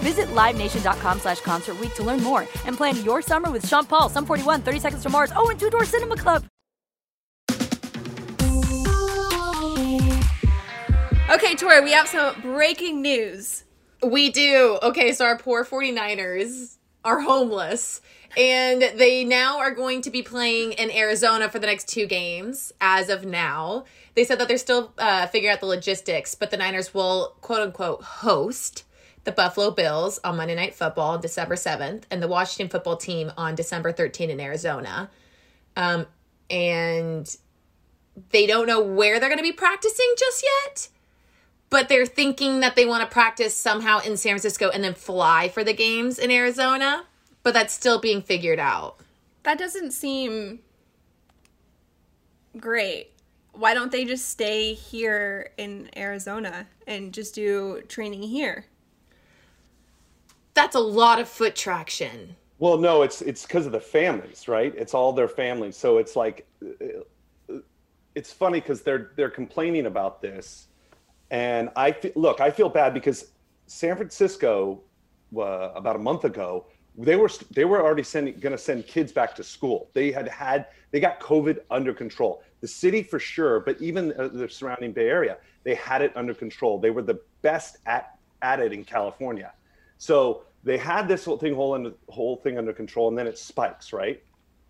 Visit live nation dot com slash concert week to learn more and plan your summer with Sean Paul, Sum forty-one, thirty seconds to Mars, oh, and Two Door Cinema Club. Okay, Tori, we have some breaking news. We do. Okay, so our poor 49ers are homeless, and they now are going to be playing in Arizona for the next two games as of now. They said that they're still uh, figuring out the logistics, but the Niners will, quote-unquote, host the Buffalo Bills on Monday Night Football on December seventh and the Washington football team on December thirteenth in Arizona. Um, and they don't know where they're going to be practicing just yet, but they're thinking that they want to practice somehow in San Francisco and then fly for the games in Arizona. But that's still being figured out. That doesn't seem great. Why don't they just stay here in Arizona and just do training here? That's a lot of foot traction. Well, no, it's it's because of the families, right? It's all their families. So it's like, it's funny because they're they're complaining about this. And I f- look, I feel bad because San Francisco, uh, about a month ago, they were they were already sending going to send kids back to school. They had had they got COVID under control. The city for sure, but even the, the surrounding Bay Area, they had it under control. They were the best at at it in California. So they had this whole thing whole under, whole thing under control, and then it spikes, right?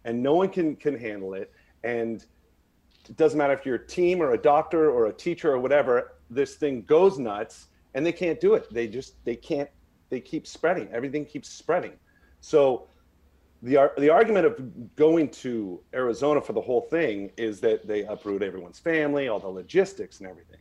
And no one can can handle it. And it doesn't matter if you're a team or a doctor or a teacher or whatever. This thing goes nuts and they can't do it. They just, they can't, they keep spreading. Everything keeps spreading. So the the argument of going to Arizona for the whole thing is that they uproot everyone's family, all the logistics and everything.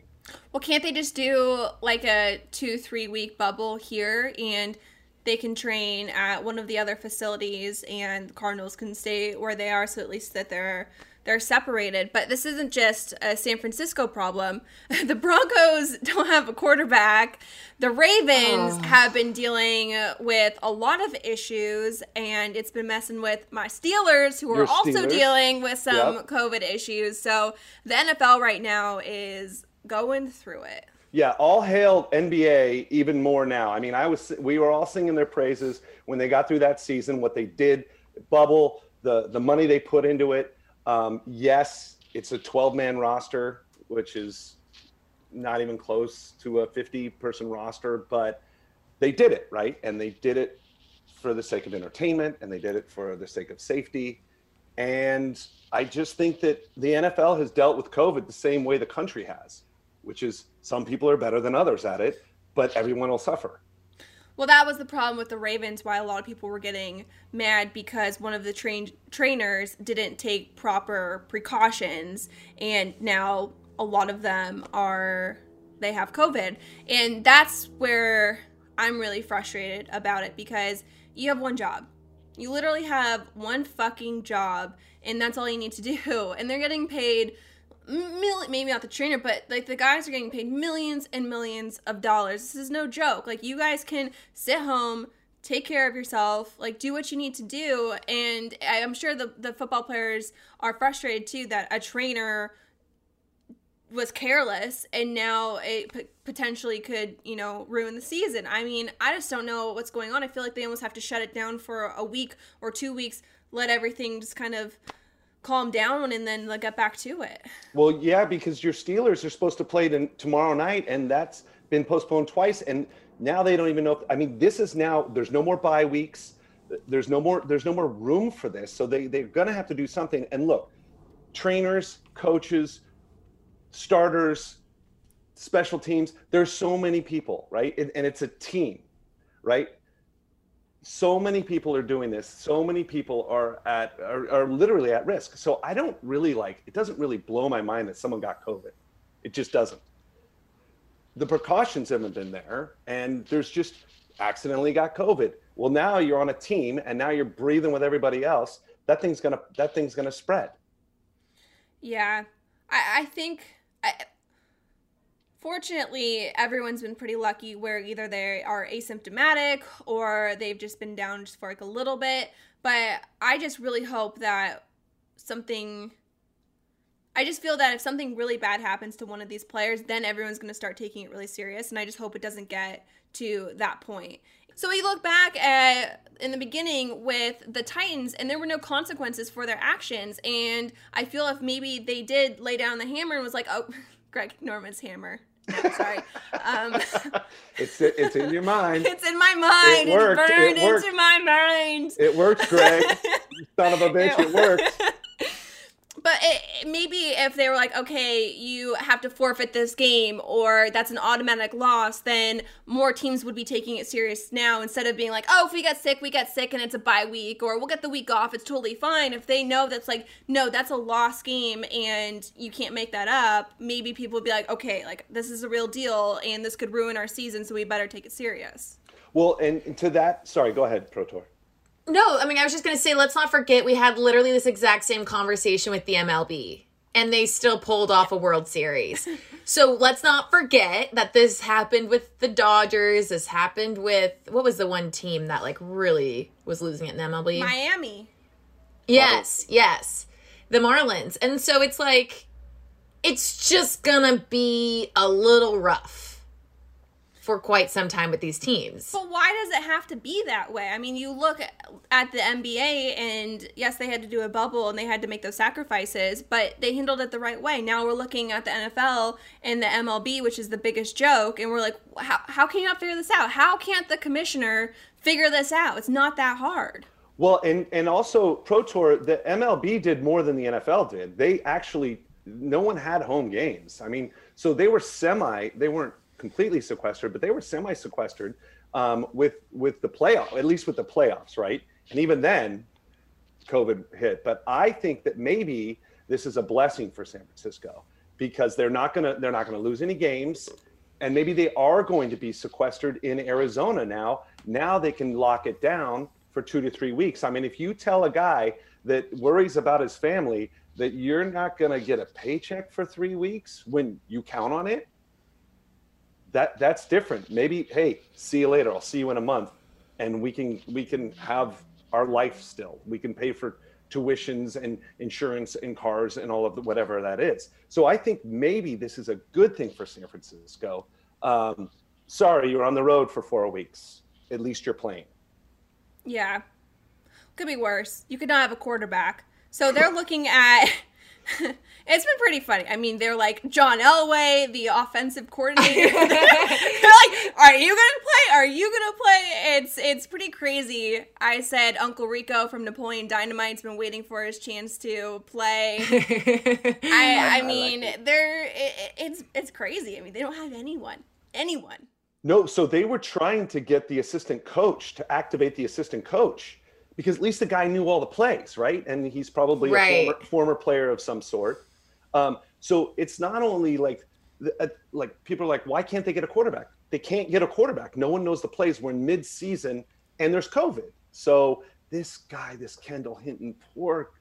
Well, can't they just do like a two, three week bubble here and they can train at one of the other facilities and the Cardinals can stay where they are, so at least that they're They're separated. But this isn't just a San Francisco problem. The Broncos don't have a quarterback. The Ravens oh. have been dealing with a lot of issues, and it's been messing with my Steelers, who Your are also Steelers. dealing with some yep. COVID issues. So the N F L right now is going through it. Yeah, all hail N B A even more now. I mean, I was we were all singing their praises when they got through that season, what they did, bubble, the the money they put into it. Um, yes, it's a twelve-man roster, which is not even close to a fifty-person roster, but they did it, right? And they did it for the sake of entertainment, and they did it for the sake of safety. And I just think that the N F L has dealt with COVID the same way the country has, which is some people are better than others at it, but everyone will suffer. Well, that was the problem with the Ravens, why a lot of people were getting mad, because one of the train- trainers didn't take proper precautions, and now a lot of them are, they have COVID. And that's where I'm really frustrated about it, because you have one job. You literally have one fucking job, and that's all you need to do. And they're getting paid Mill- maybe not the trainer, but like the guys are getting paid millions and millions of dollars. This is no joke. Like, you guys can sit home, take care of yourself, like do what you need to do. And I'm sure the, the football players are frustrated too that a trainer was careless and now it p- potentially could, you know, ruin the season. I mean, I just don't know what's going on. I feel like they almost have to shut it down for a week or two weeks, let everything just kind of calm down, and then they'll get back to it. Well, yeah, because your Steelers are supposed to play t- tomorrow night, and that's been postponed twice, and now they don't even know. If, I mean, this is now, there's no more bye weeks. There's no more, there's no more room for this. So they, they're going to have to do something. And look, trainers, coaches, starters, special teams, there's so many people, right? And, and it's a team, right? So many people are doing this. So many people are at are, are literally at risk. So I don't really like, it doesn't really blow my mind that someone got COVID. It just doesn't. The precautions haven't been there, and there's just accidentally got COVID. Well, now you're on a team and now you're breathing with everybody else. That thing's gonna that thing's gonna spread. Yeah, I, I think. I, Fortunately, everyone's been pretty lucky where either they are asymptomatic or they've just been down just for like a little bit. But I just really hope that something, I just feel that if something really bad happens to one of these players, then everyone's going to start taking it really serious. And I just hope it doesn't get to that point. So we look back at in the beginning with the Titans, and there were no consequences for their actions. And I feel if maybe they did lay down the hammer and was like, oh, Greg Norman's hammer. No, sorry. Um, it's it's in your mind. It's in my mind. It worked. It's burned it worked. into my mind. It worked, Greg. You son of a bitch. It worked. But it, maybe if they were like, okay, you have to forfeit this game, or that's an automatic loss, then more teams would be taking it serious now instead of being like, oh, if we got sick, we got sick, and it's a bye week, or we'll get the week off, it's totally fine. If they know that's like, no, that's a lost game, and you can't make that up, maybe people would be like, okay, like this is a real deal, and this could ruin our season, so we better take it serious. Well, and to that, sorry, go ahead, Pro Tour. No, I mean, I was just going to say, let's not forget we had literally this exact same conversation with the M L B, and they still pulled off a World Series. So let's not forget that this happened with the Dodgers. This happened with, what was the one team that, like, really was losing it in the M L B? Miami. Yes, yes. The Marlins. And so it's like, it's just going to be a little rough for quite some time with these teams. But why does it have to be that way? I mean, you look at the N B A, and yes, they had to do a bubble and they had to make those sacrifices, but they handled it the right way. Now we're looking at the N F L and the M L B, which is the biggest joke, and we're like, how, how can you not figure this out? How can't the commissioner figure this out? It's not that hard. Well, and, and also, Pro Tour, the M L B did more than the N F L did. They actually, no one had home games. I mean, so they were semi, they weren't completely sequestered, but they were semi-sequestered um, with with the playoff, at least with the playoffs, right? And even then, COVID hit. But I think that maybe this is a blessing for San Francisco because they're not gonna they're not gonna lose any games, and maybe they are going to be sequestered in Arizona now. Now they can lock it down for two to three weeks. I mean, if you tell a guy that worries about his family that you're not gonna get a paycheck for three weeks when you count on it. That that's different. Maybe, hey, see you later. I'll see you in a month, and we can we can have our life still. We can pay for tuitions and insurance and cars and all of the, whatever that is. So I think maybe this is a good thing for San Francisco. Um, sorry, you're on the road for four weeks. At least you're playing. Yeah, could be worse. You could not have a quarterback. So they're looking at. It's been pretty funny. I mean, they're like John Elway, the offensive coordinator. They're like, are you gonna play? Are you gonna play? It's it's pretty crazy. I said Uncle Rico from Napoleon Dynamite's been waiting for his chance to play. I, I mean, I like they're it, it's it's crazy. I mean, they don't have anyone, anyone. No, so they were trying to get the assistant coach to activate the assistant coach. Because at least the guy knew all the plays, right? And he's probably right. a former, former player of some sort. Um, so it's not only like, uh, like people are like, why can't they get a quarterback? They can't get a quarterback. No one knows the plays. We're in mid-season, and there's COVID. So this guy, this Kendall Hinton, poor.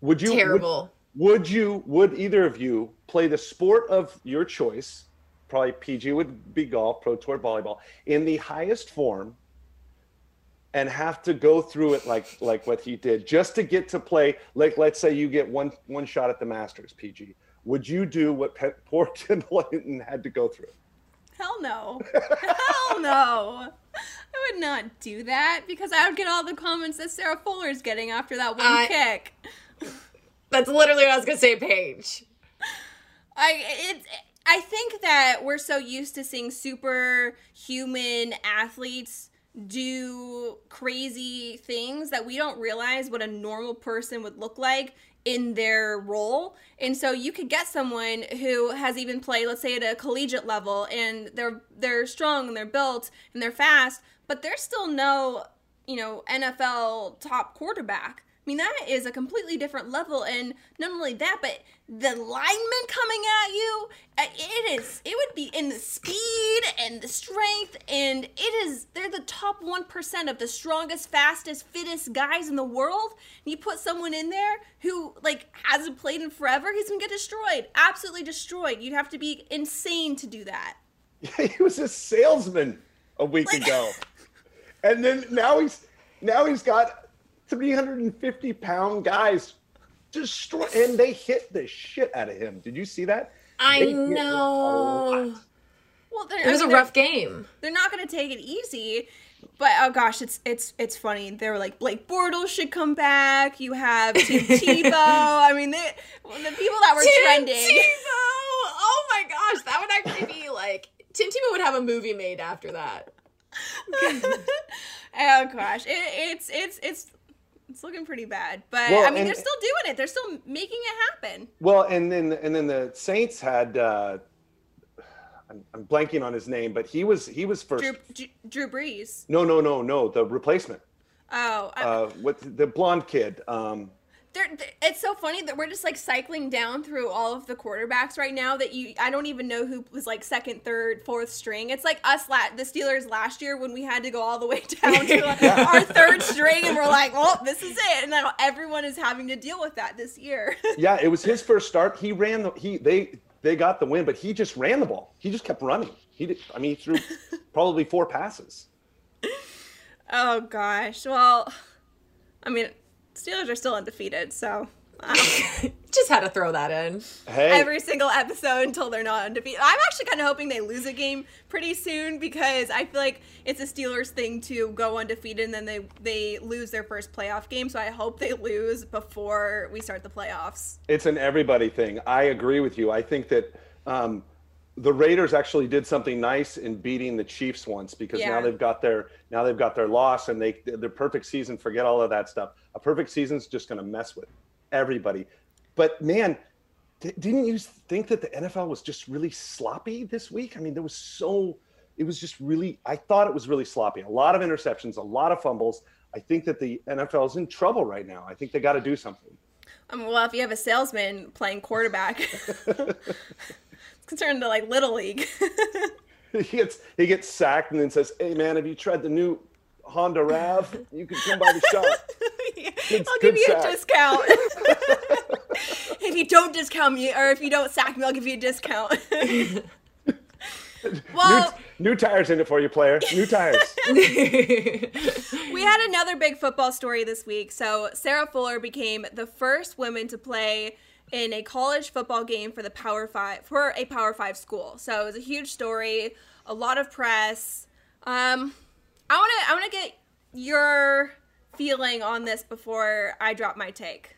Would you terrible? Would, would you? Would either of you play the sport of your choice? Probably P G would be golf, Pro Tour volleyball, in the highest form. And have to go through it like like what he did just to get to play. Like, let's say you get one one shot at the Masters, P G. Would you do what pe- poor Kendall Hinton had to go through? Hell no. Hell no. I would not do that because I would get all the comments that Sarah Fuller is getting after that one uh, kick. That's literally what I was going to say, Paige. I, it's... It, I think that we're so used to seeing superhuman athletes do crazy things that we don't realize what a normal person would look like in their role. And so you could get someone who has even played, let's say, at a collegiate level, and they're they're strong and they're built and they're fast, but they're still no, you know, N F L top quarterback. I mean, that is a completely different level. And not only that, but the linemen coming at you, it is, it would be in the speed and the strength. And it is, they're the top one percent of the strongest, fastest, fittest guys in the world. And you put someone in there who like hasn't played in forever, he's going to get destroyed. Absolutely destroyed. You'd have to be insane to do that. Yeah, he was a salesman a week like- ago. And then now he's, now he's got three hundred fifty pound guys destroy, and they hit the shit out of him. Did you see that? I they know. Well, it was I mean, a rough game. They're not going to take it easy. But oh gosh, it's it's it's funny. They were like, Blake Bortles should come back. You have Tim Tebow. I mean, they, the people that were Tim trending. Tim Tebow. Oh my gosh, that would actually be like Tim Tebow would have a movie made after that. Oh gosh, it, it's it's it's it's looking pretty bad. But well, I mean, and, they're still doing it. They're still making it happen. Well, and then and then the Saints had. Uh, I'm blanking on his name, but he was he was first. Drew, G- Drew Brees. No, no, no, no. The replacement. Oh. I, uh, with the blonde kid. Um, they're, they're, it's so funny that we're just like cycling down through all of the quarterbacks right now that you I don't even know who was like second, third, fourth string. It's like us, la- the Steelers last year when we had to go all the way down to like yeah. our third string, and we're like, well, this is it, and now everyone is having to deal with that this year. Yeah, it was his first start. He ran the he they. They got the win, but he just ran the ball. He just kept running. He did, I mean, he threw probably four passes. Oh, gosh. Well, I mean, Steelers are still undefeated, so. Um, just had to throw that in. Hey. Every single episode until they're not undefeated. I'm actually kind of hoping they lose a game pretty soon because I feel like it's a Steelers thing to go undefeated and then they, they lose their first playoff game. So I hope they lose before we start the playoffs. It's an everybody thing. I agree with you. I think that um, the Raiders actually did something nice in beating the Chiefs once because yeah. now they've got their now they've got their loss and they their perfect season. Forget all of that stuff. A perfect season's just going to mess with everybody. But man, th- didn't you think that the N F L was just really sloppy this week? I mean, there was so, it was just really, I thought it was really sloppy. A lot of interceptions, a lot of fumbles. I think that the N F L is in trouble right now. I think they got to do something. Um, well, if you have a salesman playing quarterback, it's concerned to like Little League. he gets he gets sacked and then says, "Hey man, have you tried the new Honda Rav? You can come by the shop. Yeah. Good, I'll give you sack. a discount." If you don't discount me, or if you don't sack me, I'll give you a discount. Well, new, new tires in it for you, player. New tires. We had another big football story this week. So Sarah Fuller became the first woman to play in a college football game for the Power Five for a Power Five school. So it was a huge story, a lot of press. Um, I want to I want to get your feeling on this before I drop my take.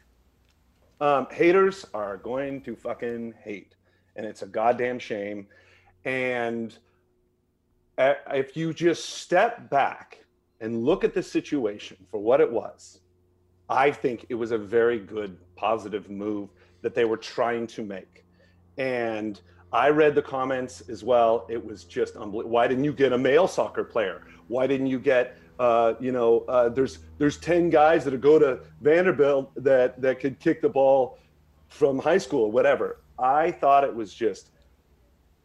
Um, haters are going to fucking hate, and it's a goddamn shame. And if you just step back and look at the situation for what it was, I think it was a very good, positive move that they were trying to make. And I read the comments as well. It was just unbelievable. Why didn't you get a male soccer player? Why didn't you get Uh, you know, uh, there's there's ten guys that go to Vanderbilt that, that could kick the ball from high school, whatever. I thought it was just,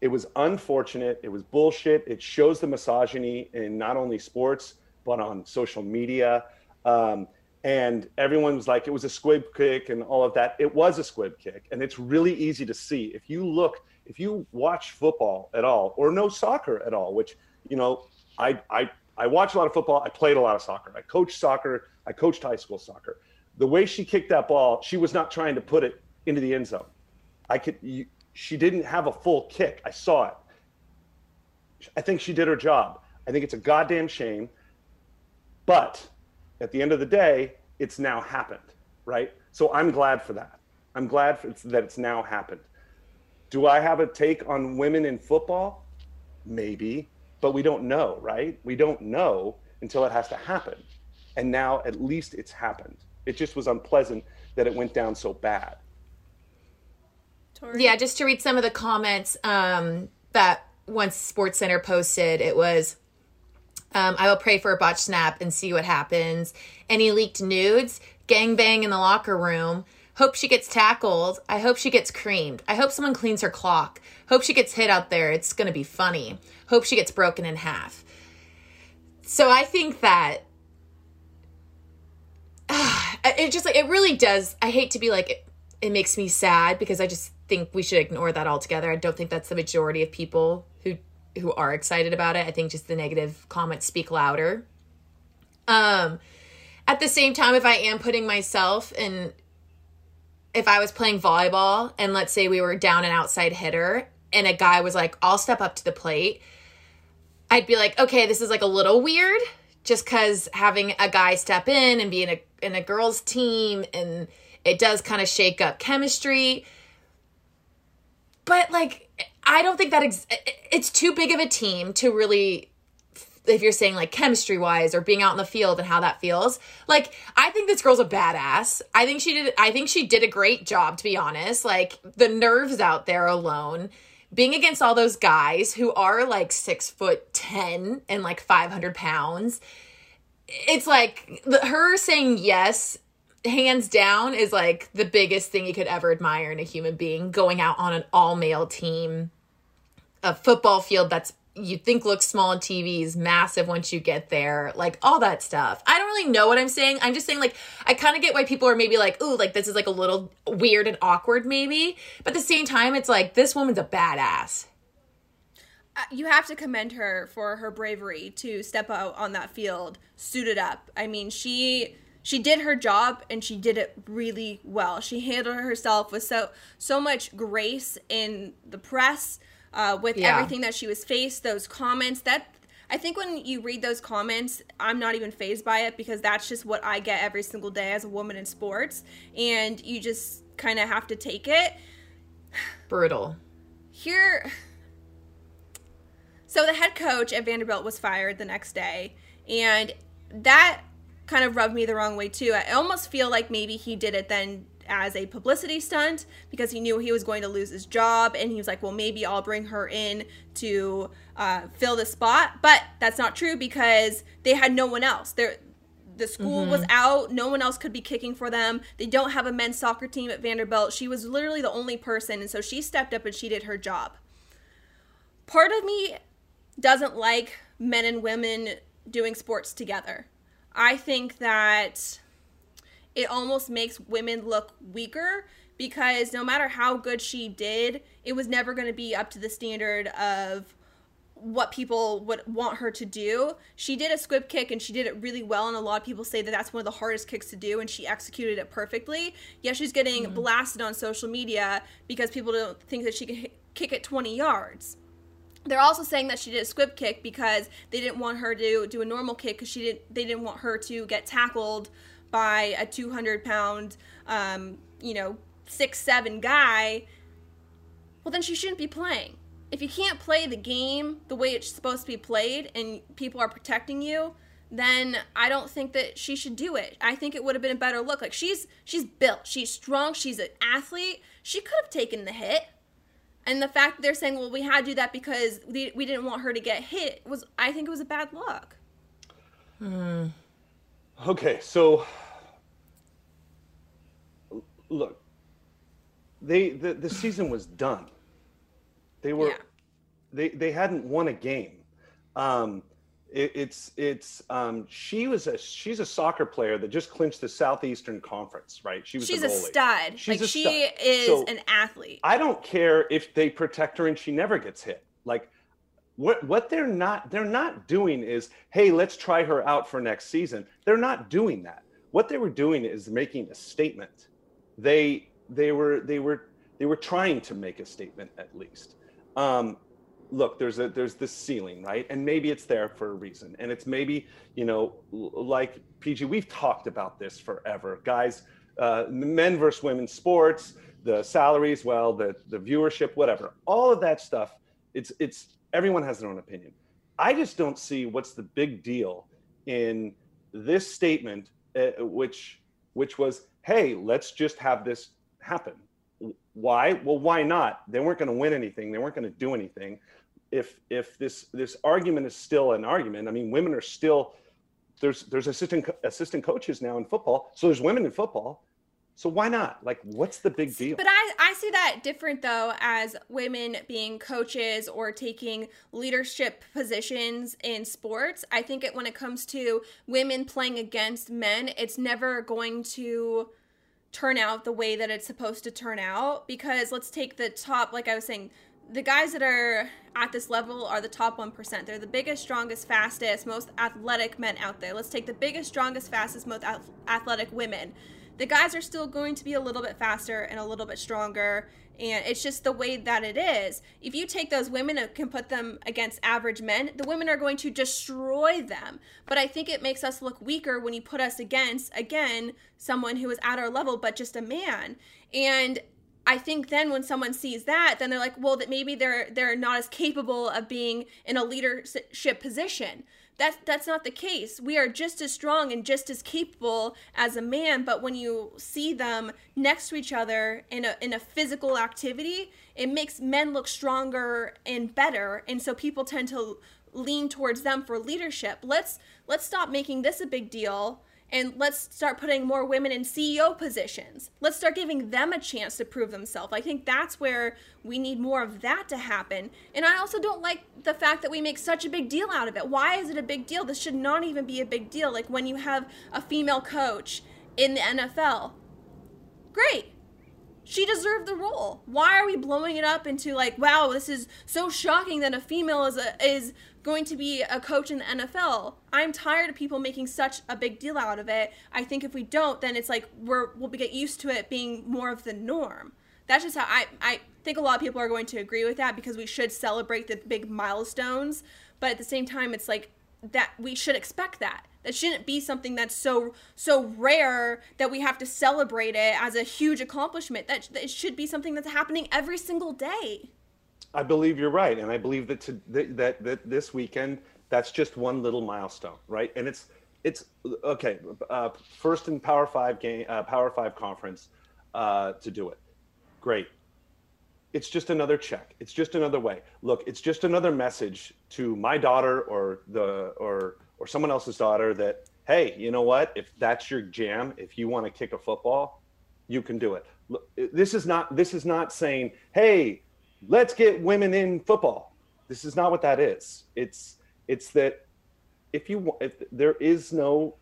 it was unfortunate. It was bullshit. It shows the misogyny in not only sports, but on social media. Um, and everyone was like, it was a squib kick and all of that. It was a squib kick. And it's really easy to see. If you look, if you watch football at all or no soccer at all, which, you know, I I. I watched a lot of football. I played a lot of soccer. I coached soccer. I coached high school soccer. The way she kicked that ball, she was not trying to put it into the end zone. I could. You, she didn't have a full kick. I saw it. I think she did her job. I think it's a goddamn shame. But at the end of the day, it's now happened, right? So I'm glad for that. I'm glad for, that it's now happened. Do I have a take on women in football? Maybe. But we don't know, right? We don't know until it has to happen. And now at least it's happened. It just was unpleasant that it went down so bad. Yeah, just to read some of the comments um, that once SportsCenter posted, it was, um, I will pray for a botched snap and see what happens. Any leaked nudes? Gangbang in the locker room. Hope she gets tackled. I hope she gets creamed. I hope someone cleans her clock. Hope she gets hit out there. It's going to be funny. Hope she gets broken in half. So I think that uh, it just, like, it really does. I hate to be like, it, it makes me sad because I just think we should ignore that altogether. I don't think that's the majority of people who, who are excited about it. I think just the negative comments speak louder. Um, at the same time, if I am putting myself in, if I was playing volleyball and let's say we were down an outside hitter and a guy was like, I'll step up to the plate. I'd be like, okay, this is like a little weird just because having a guy step in and being a, in a girls team, and it does kind of shake up chemistry. But, like, I don't think that ex- it's too big of a team to really, if you're saying, like, chemistry-wise or being out in the field and how that feels. Like, I think this girl's a badass. I think she did, I think she did a great job, to be honest. Like, the nerves out there alone, being against all those guys who are, like, six foot ten and, like, five hundred pounds. It's, like, the, her saying yes, hands down, is, like, the biggest thing you could ever admire in a human being, going out on an all-male team, a football field that's you think looks small on T V is massive once you get there, like all that stuff. I don't really know what I'm saying. I'm just saying, like, I kind of get why people are maybe like, ooh, like this is like a little weird and awkward maybe. But at the same time, it's like, this woman's a badass. Uh, you have to commend her for her bravery to step out on that field, suited up. I mean, she she did her job and she did it really well. She handled herself with so so much grace in the press. Uh, with yeah. everything that she was faced, those comments, that I think when you read those comments, I'm not even fazed by it because that's just what I get every single day as a woman in sports, and you just kind of have to take it. Brutal. Here, so the head coach at Vanderbilt was fired the next day, and that kind of rubbed me the wrong way too. I almost feel like maybe he did it then as a publicity stunt because he knew he was going to lose his job, and he was like, well, maybe I'll bring her in to uh, fill the spot. But that's not true because they had no one else. They're, the school mm-hmm. was out. No one else could be kicking for them. They don't have a men's soccer team at Vanderbilt. She was literally the only person, and so she stepped up and she did her job. Part of me doesn't like men and women doing sports together. I think that it almost makes women look weaker because no matter how good she did, it was never going to be up to the standard of what people would want her to do. She did a squib kick and she did it really well, and a lot of people say that that's one of the hardest kicks to do, and she executed it perfectly. Yeah, she's getting mm-hmm. blasted on social media because people don't think that she can hit, kick it twenty yards. They're also saying that she did a squib kick because they didn't want her to do a normal kick because she didn't. They didn't want her to get tackled by a two hundred pound, um, you know, six seven guy. Well, then she shouldn't be playing. If you can't play the game the way it's supposed to be played and people are protecting you, then I don't think that she should do it. I think it would have been a better look. Like, she's she's built. She's strong. She's an athlete. She could have taken the hit. And the fact that they're saying, well, we had to do that because we, we didn't want her to get hit, was I think it was a bad look. Hmm. Okay, so look, they the, the season was done. They were, yeah. they they hadn't won a game. Um, it, it's it's um, she was a she's a soccer player that just clinched the Southeastern Conference, right? She was she's a, a stud. She's like a she stud. is so an athlete. I don't care if they protect her and she never gets hit. Like what what they're not they're not doing is, hey, let's try her out for next season. They're not doing that. What they were doing is making a statement. They they were they were they were trying to make a statement at least. Um, look, there's a there's this ceiling, right? And maybe it's there for a reason. And it's maybe, you know, like P G, we've talked about this forever. Guys, uh, men versus women sports, the salaries, well, the the viewership, whatever. All of that stuff. It's it's everyone has their own opinion. I just don't see what's the big deal in this statement, uh, which which was, hey, let's just have this happen. Why? Well, why not? They weren't going to win anything. They weren't going to do anything. If if this this argument is still an argument, I mean, women are still there's there's assistant assistant coaches now in football, so there's women in football. So why not? Like, what's the big deal? But I, I see that different, though, as women being coaches or taking leadership positions in sports. I think it, when it comes to women playing against men, it's never going to turn out the way that it's supposed to turn out. Because let's take the top, like I was saying, the guys that are at this level are the top one percent. They're the biggest, strongest, fastest, most athletic men out there. Let's take the biggest, strongest, fastest, most athletic women. the guys are still going to be a little bit faster and a little bit stronger. And it's just the way that it is. If you take those women and can put them against average men, the women are going to destroy them. But I think it makes us look weaker when you put us against, again, someone who is at our level, but just a man. And I think then when someone sees that, then they're like, well, that maybe they're they're not as capable of being in a leadership position. That's, that's not the case. We are just as strong and just as capable as a man, but when you see them next to each other in a, in a physical activity, it makes men look stronger and better, and so people tend to lean towards them for leadership. Let's, let's stop making this a big deal. And let's start putting more women in C E O positions. Let's start giving them a chance to prove themselves. I think that's where we need more of that to happen. And I also don't like the fact that we make such a big deal out of it. Why is it a big deal? This should not even be a big deal. Like when you have a female coach in the N F L, great. She deserved the role. Why are we blowing it up into like, wow, this is so shocking that a female is a, is going to be a coach in the N F L? I'm tired of people making such a big deal out of it. I think if we don't, then it's like we're, we'll get used to it being more of the norm. That's just how I, I think a lot of people are going to agree with that, because we should celebrate the big milestones. But at the same time, it's like that we should expect that. It shouldn't be something that's so so rare that we have to celebrate it as a huge accomplishment. That, that it should be something that's happening every single day. I believe you're right, and I believe that to, that, that that this weekend that's just one little milestone, right? And it's it's okay. Uh, first in Power Five game, uh, Power Five conference uh, to do it. Great. It's just another check. It's just another way. Look, it's just another message to my daughter or the or. or someone else's daughter that, hey, you know what? If that's your jam, if you want to kick a football, you can do it. Look, this is not this is not saying, hey, let's get women in football. This is not what that is. It's it's that if you if there is no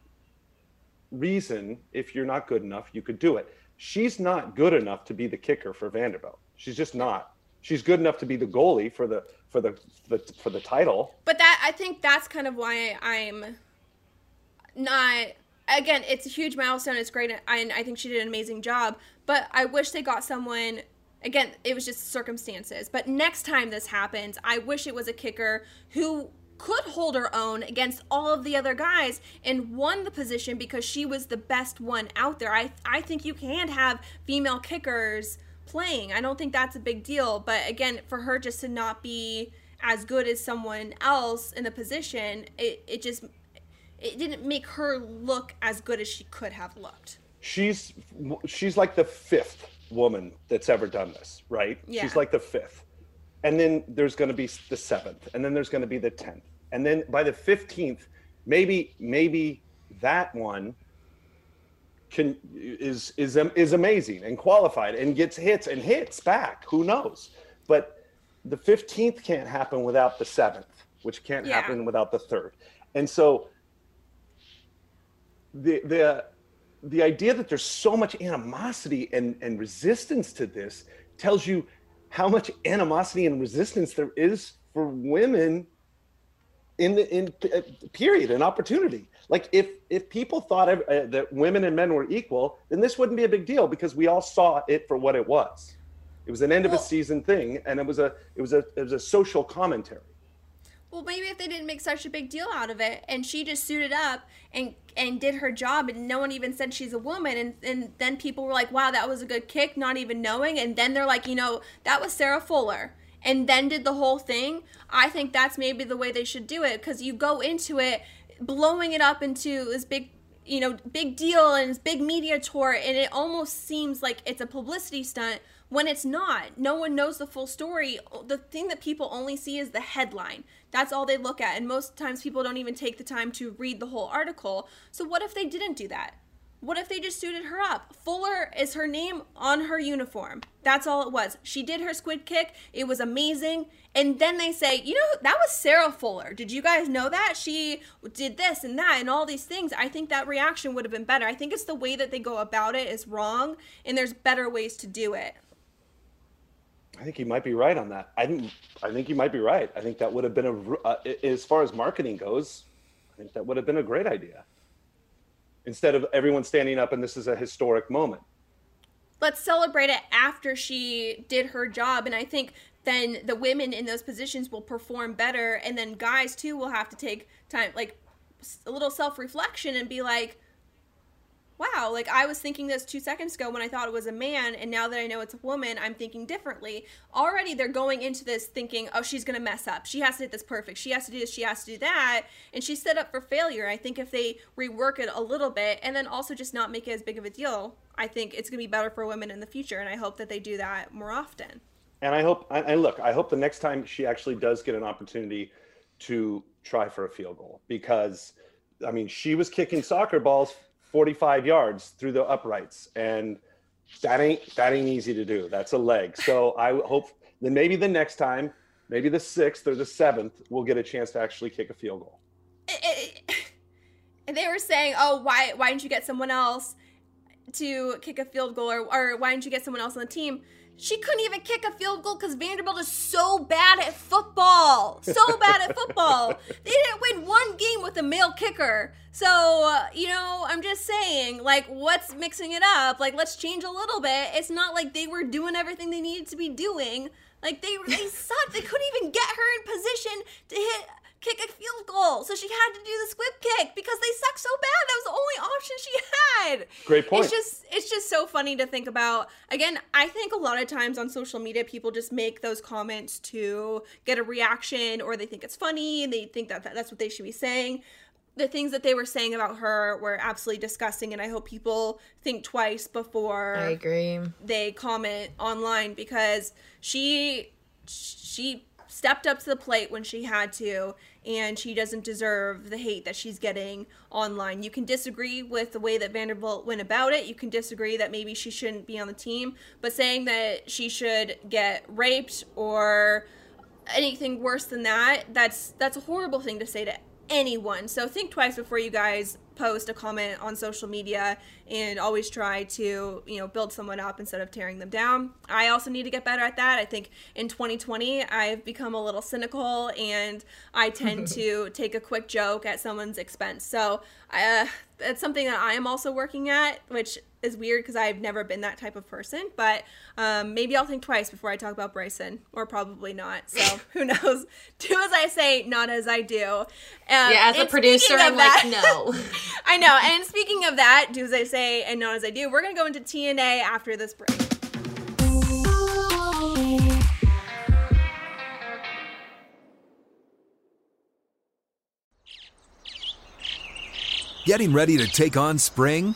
reason, if you're not good enough, you could do it. She's not good enough to be the kicker for Vanderbilt. She's just not. She's good enough to be the goalie for the for the, the for the title. But that I think that's kind of why I'm not. Again, it's a huge milestone. It's great, and I think she did an amazing job. But I wish they got someone. Again, it was just circumstances. But next time this happens, I wish it was a kicker who could hold her own against all of the other guys and won the position because she was the best one out there. I I think you can have female kickers playing. I don't think that's a big deal, but again, for her just to not be as good as someone else in the position, it, it just it didn't make her look as good as she could have looked. She's she's like the fifth woman that's ever done this, right? Yeah. She's like the fifth. And then there's going to be the seventh, and then there's going to be the tenth. And then by the fifteenth, maybe maybe that one Can, is is is amazing and qualified and gets hits and hits back. Who knows? But the fifteenth can't happen without the seventh, which can't yeah. happen without the third. And so the the the idea that there's so much animosity and and resistance to this tells you how much animosity and resistance there is for women in the in uh, period and opportunity. Like if if people thought uh, that women and men were equal, then this wouldn't be a big deal, because we all saw it for what it was. It was an end well, of a season thing, and it was a it was a it was a social commentary. Well, maybe if they didn't make such a big deal out of it, and she just suited up and and did her job, and no one even said she's a woman, and and then people were like, wow, that was a good kick, not even knowing, and then they're like, you know, that was Sarah Fuller, and then did the whole thing. I think that's maybe the way they should do it, because you go into it blowing it up into this big, you know, big deal and this big media tour, and it almost seems like it's a publicity stunt when it's not. No one knows the full story. The thing that people only see is the headline. That's all they look at, and most times people don't even take the time to read the whole article. So what if they didn't do that? What if they just suited her up? Fuller is her name on her uniform. That's all it was. She did her squid kick. It was amazing. And then they say, you know, that was Sarah Fuller. Did you guys know that? She did this and that and all these things. I think that reaction would have been better. I think it's the way that they go about it is wrong, and there's better ways to do it. I think you might be right on that. I think, I think you might be right. I think that would have been, a, uh, as far as marketing goes, I think that would have been a great idea. instead of everyone standing up and this is a historic moment. Let's celebrate it after she did her job. And I think then the women in those positions will perform better. And then guys, too, will have to take time, like a little self-reflection and be like, wow, like I was thinking this two seconds ago when I thought it was a man, and now that I know it's a woman, I'm thinking differently. Already they're going into this thinking, oh, she's going to mess up. She has to hit this perfect. She has to do this. She has to do that. And she's set up for failure. I think if they rework it a little bit and then also just not make it as big of a deal, I think it's going to be better for women in the future, and I hope that they do that more often. And I hope, and look, I hope the next time she actually does get an opportunity to try for a field goal, because, I mean, she was kicking soccer balls forty-five yards through the uprights, and that ain't that ain't easy to do. That's a leg. So I hope then maybe the next time, maybe the sixth or the seventh, we'll get a chance to actually kick a field goal. And they were saying, oh, why why didn't you get someone else to kick a field goal, or, or why didn't you get someone else on the team? She couldn't even kick a field goal because Vanderbilt is so bad at football. So bad at football. They didn't win one game with a male kicker. So, uh, you know, I'm just saying, like, what's mixing it up? Like, let's change a little bit. It's not like they were doing everything they needed to be doing. Like, they, they sucked. They couldn't even get her in position to hit kick a field goal. So she had to do the squib kick because they sucked so bad. That was the only option she had. Great point. It's just it's just so funny to think about. Again, I think a lot of times on social media, people just make those comments to get a reaction, or they think it's funny and they think that that's what they should be saying. The things that they were saying about her were absolutely disgusting, and I hope people think twice before I agree. They comment online, because she she stepped up to the plate when she had to, and she doesn't deserve the hate that she's getting online. You can disagree with the way that Vanderbilt went about it. You can disagree that maybe she shouldn't be on the team, but saying that she should get raped or anything worse than that, that's that's a horrible thing to say to anyone. So think twice before you guys post a comment on social media, and always try to, you know, build someone up instead of tearing them down. I also need to get better at that. I think in twenty twenty, I've become a little cynical, and I tend to take a quick joke at someone's expense. So uh, that's something that I am also working at, which is weird because I've never been that type of person. But um, maybe I'll think twice before I talk about Bryson, or probably not. So who knows? Do as I say, not as I do. Um, yeah, as a producer, I'm that, like, no. I know. And speaking of that, do as I say and not as I do, we're going to go into T N A after this break. Getting ready to take on spring?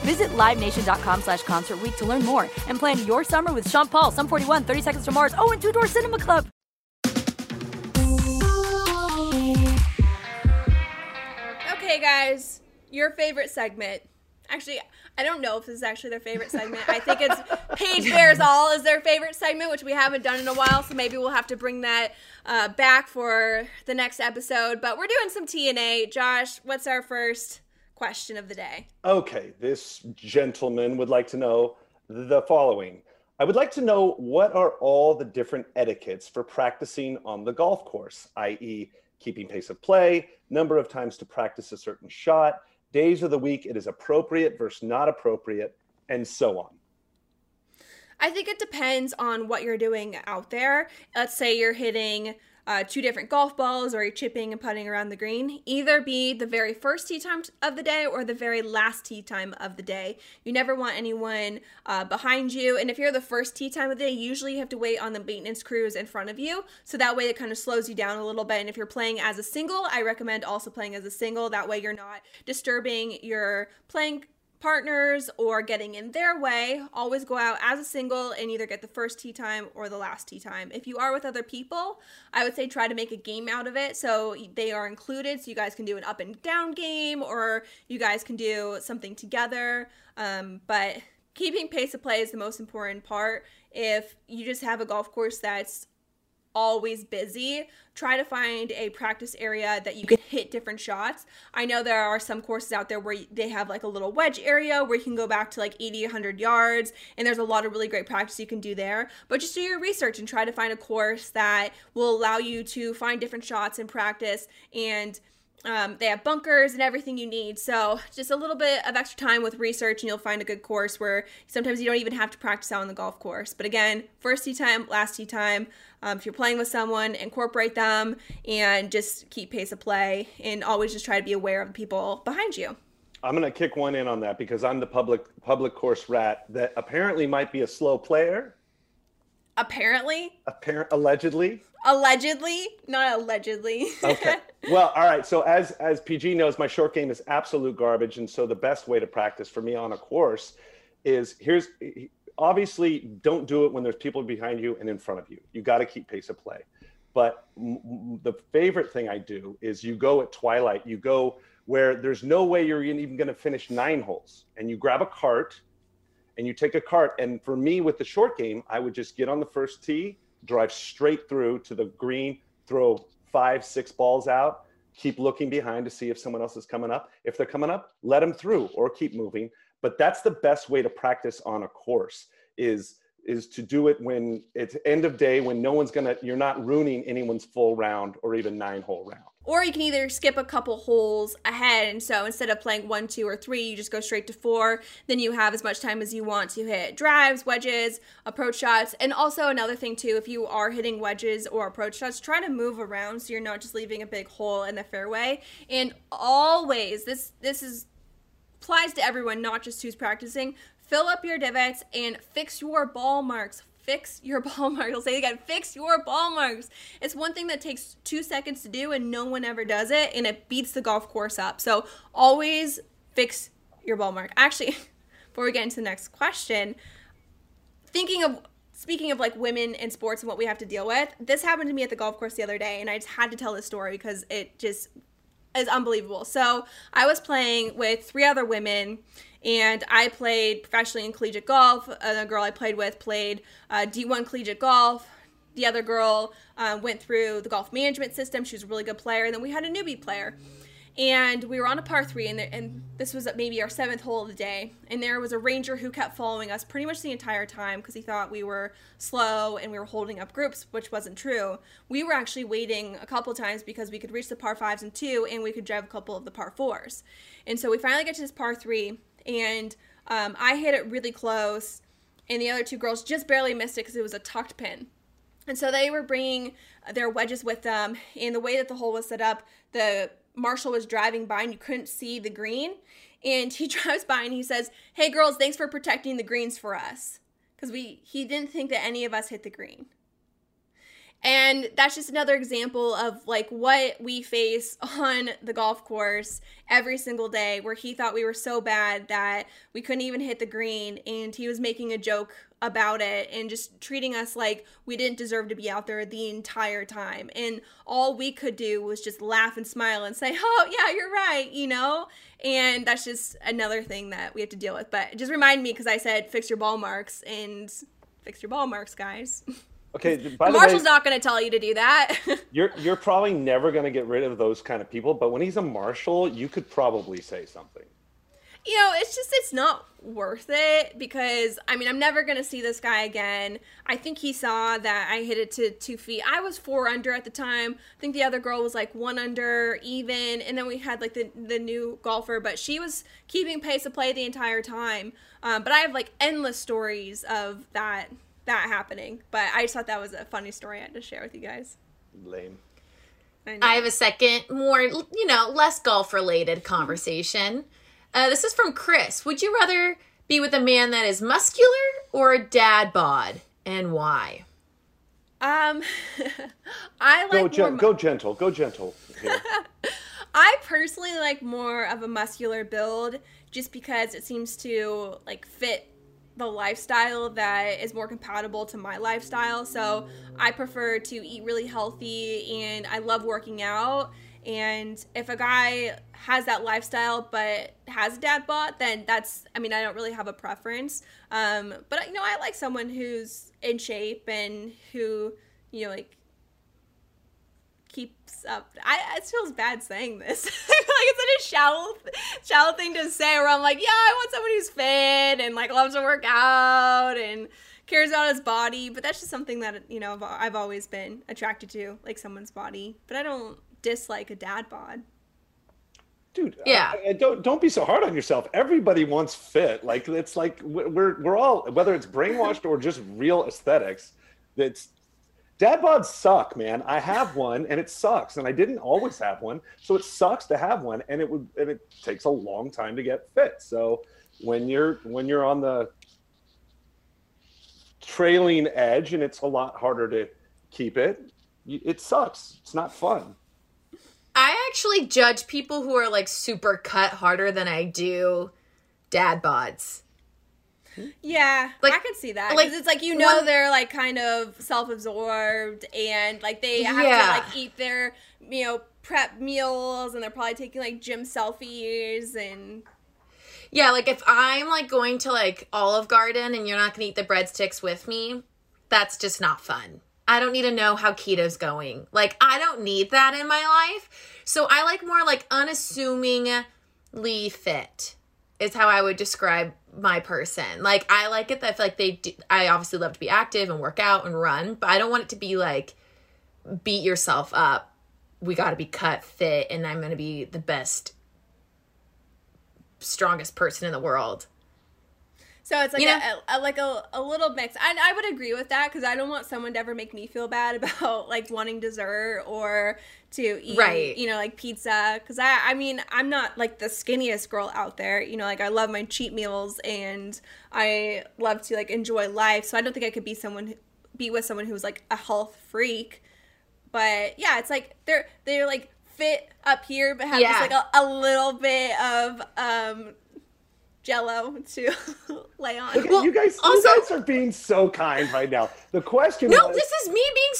Visit livenation dot com slash concert week to learn more and plan your summer with Sean Paul, Sum forty-one, thirty Seconds to Mars, oh, and Two Door Cinema Club. Okay, guys, your favorite segment. Actually, I don't know if this is actually their favorite segment. I think it's Paige Bears All is their favorite segment, which we haven't done in a while, so maybe we'll have to bring that uh, back for the next episode. But we're doing some T N A. Josh, what's our first question of the day? Okay, this gentleman would like to know the following. I would like to know, what are all the different etiquettes for practicing on the golf course, that is keeping pace of play, number of times to practice a certain shot, days of the week it is appropriate versus not appropriate, and so on. I think it depends on what you're doing out there. Let's say you're hitting uh, two different golf balls, or you're chipping and putting around the green. Either be the very first tee time of the day or the very last tee time of the day. You never want anyone uh, behind you. And if you're the first tee time of the day, usually you have to wait on the maintenance crews in front of you. So that way it kind of slows you down a little bit. And if you're playing as a single, I recommend also playing as a single. That way you're not disturbing your playing partners or getting in their way. Always go out as a single and either get the first tee time or the last tee time. If you are with other people, I would say try to make a game out of it so they are included, so you guys can do an up and down game, or you guys can do something together. Um, but keeping pace of play is the most important part. If you just have a golf course that's always busy, try to find a practice area that you can hit different shots. I know there are some courses out there where they have like a little wedge area where you can go back to like eighty, one hundred yards, and there's a lot of really great practice you can do there. But just do your research and try to find a course that will allow you to find different shots and practice, and um, they have bunkers and everything you need. So just a little bit of extra time with research and you'll find a good course where sometimes you don't even have to practice out on the golf course. But again, first tee time, last tee time. Um, if you're playing with someone, incorporate them and just keep pace of play, and always just try to be aware of the people behind you. I'm going to kick one in on that because I'm the public public course rat that apparently might be a slow player. Apparently? Appar- allegedly? Allegedly, not allegedly. Okay. Well, all right. So as as P G knows, my short game is absolute garbage. And so the best way to practice for me on a course is here's obviously don't do it when there's people behind you and in front of you. You got to keep pace of play. But m- the favorite thing I do is you go at twilight, you go where there's no way you're even going to finish nine holes, and you grab a cart. And you take a cart, and for me with the short game, I would just get on the first tee, drive straight through to the green, throw five, six balls out, keep looking behind to see if someone else is coming up. If they're coming up, let them through or keep moving. But that's the best way to practice on a course is, is to do it when it's end of day, when no one's gonna, you're not ruining anyone's full round or even nine hole round. Or you can either skip a couple holes ahead, and so instead of playing one, two, or three, you just go straight to four. Then you have as much time as you want to hit drives, wedges, approach shots. And also another thing too, if you are hitting wedges or approach shots, try to move around so you're not just leaving a big hole in the fairway. And always, this this is applies to everyone, not just who's practicing, fill up your divots and fix your ball marks. Fix your ball marks. I'll say it again, fix your ball marks. It's one thing that takes two seconds to do and no one ever does it, and it beats the golf course up. So always fix your ball mark. Actually, before we get into the next question, thinking of, speaking of like women in sports and what we have to deal with, this happened to me at the golf course the other day, and I just had to tell this story because it just is unbelievable. So I was playing with three other women, and I played professionally in collegiate golf. The girl I played with played uh, D one collegiate golf. The other girl uh, went through the golf management system. She was a really good player. And then we had a newbie player. And we were on a par three, and, the, and this was maybe our seventh hole of the day. And there was a ranger who kept following us pretty much the entire time because he thought we were slow and we were holding up groups, which wasn't true. We were actually waiting a couple times because we could reach the par fives and two, and we could drive a couple of the par fours. And so we finally get to this par three, and um, I hit it really close, and the other two girls just barely missed it because it was a tucked pin. And so they were bringing their wedges with them, and the way that the hole was set up, the Marshall was driving by and you couldn't see the green, and he drives by and he says, "Hey girls, thanks for protecting the greens for us," because we he didn't think that any of us hit the green. And that's just another example of like what we face on the golf course every single day, where he thought we were so bad that we couldn't even hit the green, and he was making a joke about it and just treating us like we didn't deserve to be out there the entire time. And all we could do was just laugh and smile and say, "Oh yeah, you're right," you know? And that's just another thing that we have to deal with. But just remind me, because I said fix your ball marks, and fix your ball marks, guys. Okay, by the way, Marshall's not going to tell you to do that. you're you're probably never going to get rid of those kind of people, but when he's a marshal, you could probably say something. you know, it's just, it's not worth it because, I mean, I'm never going to see this guy again. I think he saw that I hit it to two feet. I was four under at the time. I think the other girl was like one under even. And then we had like the, the new golfer, but she was keeping pace of play the entire time. Um, but I have like endless stories of that, that happening. But I just thought that was a funny story I had to share with you guys. Lame. I, I have a second, more, you know, less golf-related conversation. Uh, this is from Chris. Would you rather be with a man that is muscular or a dad bod, and why? Um, I like go, gen- more mu- go gentle. Go gentle. Yeah. I personally like more of a muscular build, just because it seems to like fit the lifestyle that is more compatible to my lifestyle. So I prefer to eat really healthy, and I love working out. And if a guy has that lifestyle but has a dad bod, then that's, I mean, I don't really have a preference. Um, but, you know, I like someone who's in shape and who, you know, like, keeps up. I, it feels bad saying this. I feel like it's such a shallow, shallow thing to say where I'm like, yeah, I want someone who's fit and, like, loves to work out and cares about his body. But that's just something that, you know, I've, I've always been attracted to, like, someone's body. But I don't dislike a dad bod. Dude, yeah. I, I don't don't be so hard on yourself. Everybody wants fit. Like, it's like we're we're all, whether it's brainwashed or just real aesthetics, that's, dad bods suck, man. I have one and it sucks, and I didn't always have one, so it sucks to have one, and it would and it takes a long time to get fit. So when you're when you're on the trailing edge and it's a lot harder to keep it, it sucks. It's not fun. I actually judge people who are like super cut harder than I do dad bods. Yeah, like, I can see that. Like, it's like, you know, when they're like kind of self-absorbed and like they have yeah. to like eat their, you know, prep meals, and they're probably taking like gym selfies and. Yeah, like if I'm like going to like Olive Garden and you're not going to eat the breadsticks with me, that's just not fun. I don't need to know how keto's going. Like, I don't need that in my life. So I like more like unassumingly fit is how I would describe my person. Like, I like it that I feel like they do, I obviously love to be active and work out and run, but I don't want it to be like, beat yourself up. We got to be cut fit, and I'm going to be the best, strongest person in the world. So it's like, you know, a, a like a, a little mix. I I would agree with that, because I don't want someone to ever make me feel bad about like wanting dessert or to eat, right. you know, like pizza. Because I, I mean, I'm not like the skinniest girl out there. You know, like I love my cheat meals and I love to like enjoy life. So I don't think I could be someone, be with someone who's like a health freak. But yeah, it's like they're they're like fit up here, but have yeah. just like a, a little bit of um. Jello to lay on. Okay, well, you guys, also, you guys are being so kind right now. The question no, was, this is me being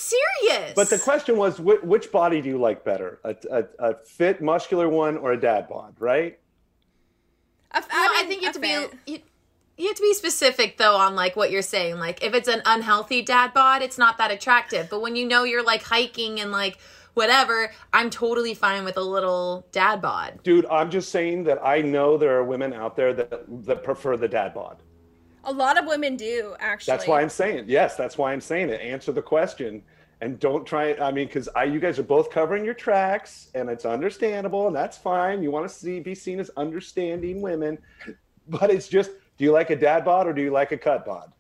serious. But the question was, wh- which body do you like better, a, a, a fit, muscular one or a dad bod, right? A, I, well, mean, I think you have to fit. be you, you have to be specific though on like what you're saying. Like if it's an unhealthy dad bod, it's not that attractive. But when you know you're like hiking and like whatever, I'm totally fine with a little dad bod. Dude, I'm just saying that I know there are women out there that that prefer the dad bod. A lot of women do, actually. That's why I'm saying, yes, that's why I'm saying it. Answer the question and don't try, I mean, because I, you guys are both covering your tracks, and it's understandable, and that's fine. You want to see, be seen as understanding women, but it's just, do you like a dad bod or do you like a cut bod?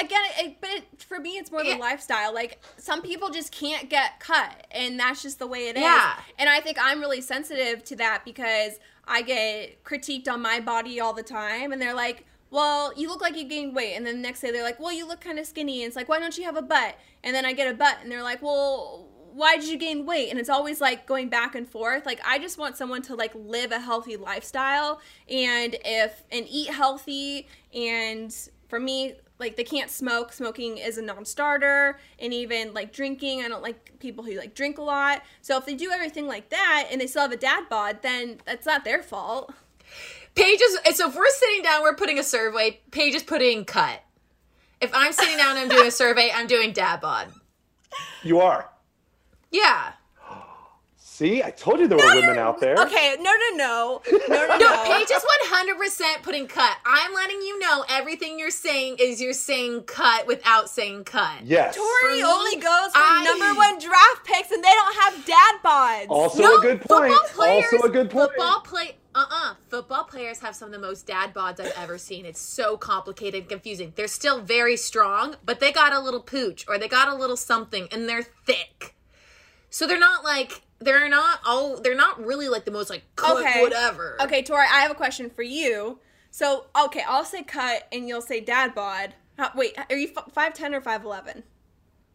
Again, it, but it, for me, it's more the yeah. lifestyle. Like, some people just can't get cut, and that's just the way it yeah. is. And I think I'm really sensitive to that, because I get critiqued on my body all the time, and they're like, well, you look like you gained weight. And then the next day, they're like, well, you look kind of skinny. And it's like, why don't you have a butt? And then I get a butt, and they're like, well, why did you gain weight? And it's always like going back and forth. Like, I just want someone to like live a healthy lifestyle and if and eat healthy. And for me, like, they can't smoke. Smoking is a non-starter. And even, like, drinking, I don't like people who, like, drink a lot. So if they do everything like that and they still have a dad bod, then that's not their fault. Paige is – so if we're sitting down, we're putting a survey. Paige is putting cut. If I'm sitting down and I'm doing a survey, I'm doing dad bod. You are? Yeah. See, I told you there no, were women no, out there. Okay, no, no, no. No, no, no. no Paige is one hundred percent putting cut. I'm letting you know everything you're saying is you're saying cut without saying cut. Yes. Tori me, only goes for I... number one draft picks, and they don't have dad bods. Also no, a good point. Players, also a good point. Football play. Uh-uh. Football players have some of the most dad bods I've ever seen. It's so complicated and confusing. They're still very strong, but they got a little pooch or they got a little something, and they're thick. So they're not like... They're not all. They're not really like the most like cut okay. whatever. Okay, Tori, I have a question for you. So, okay, I'll say cut and you'll say dad bod. How, wait, are you five ten or five eleven?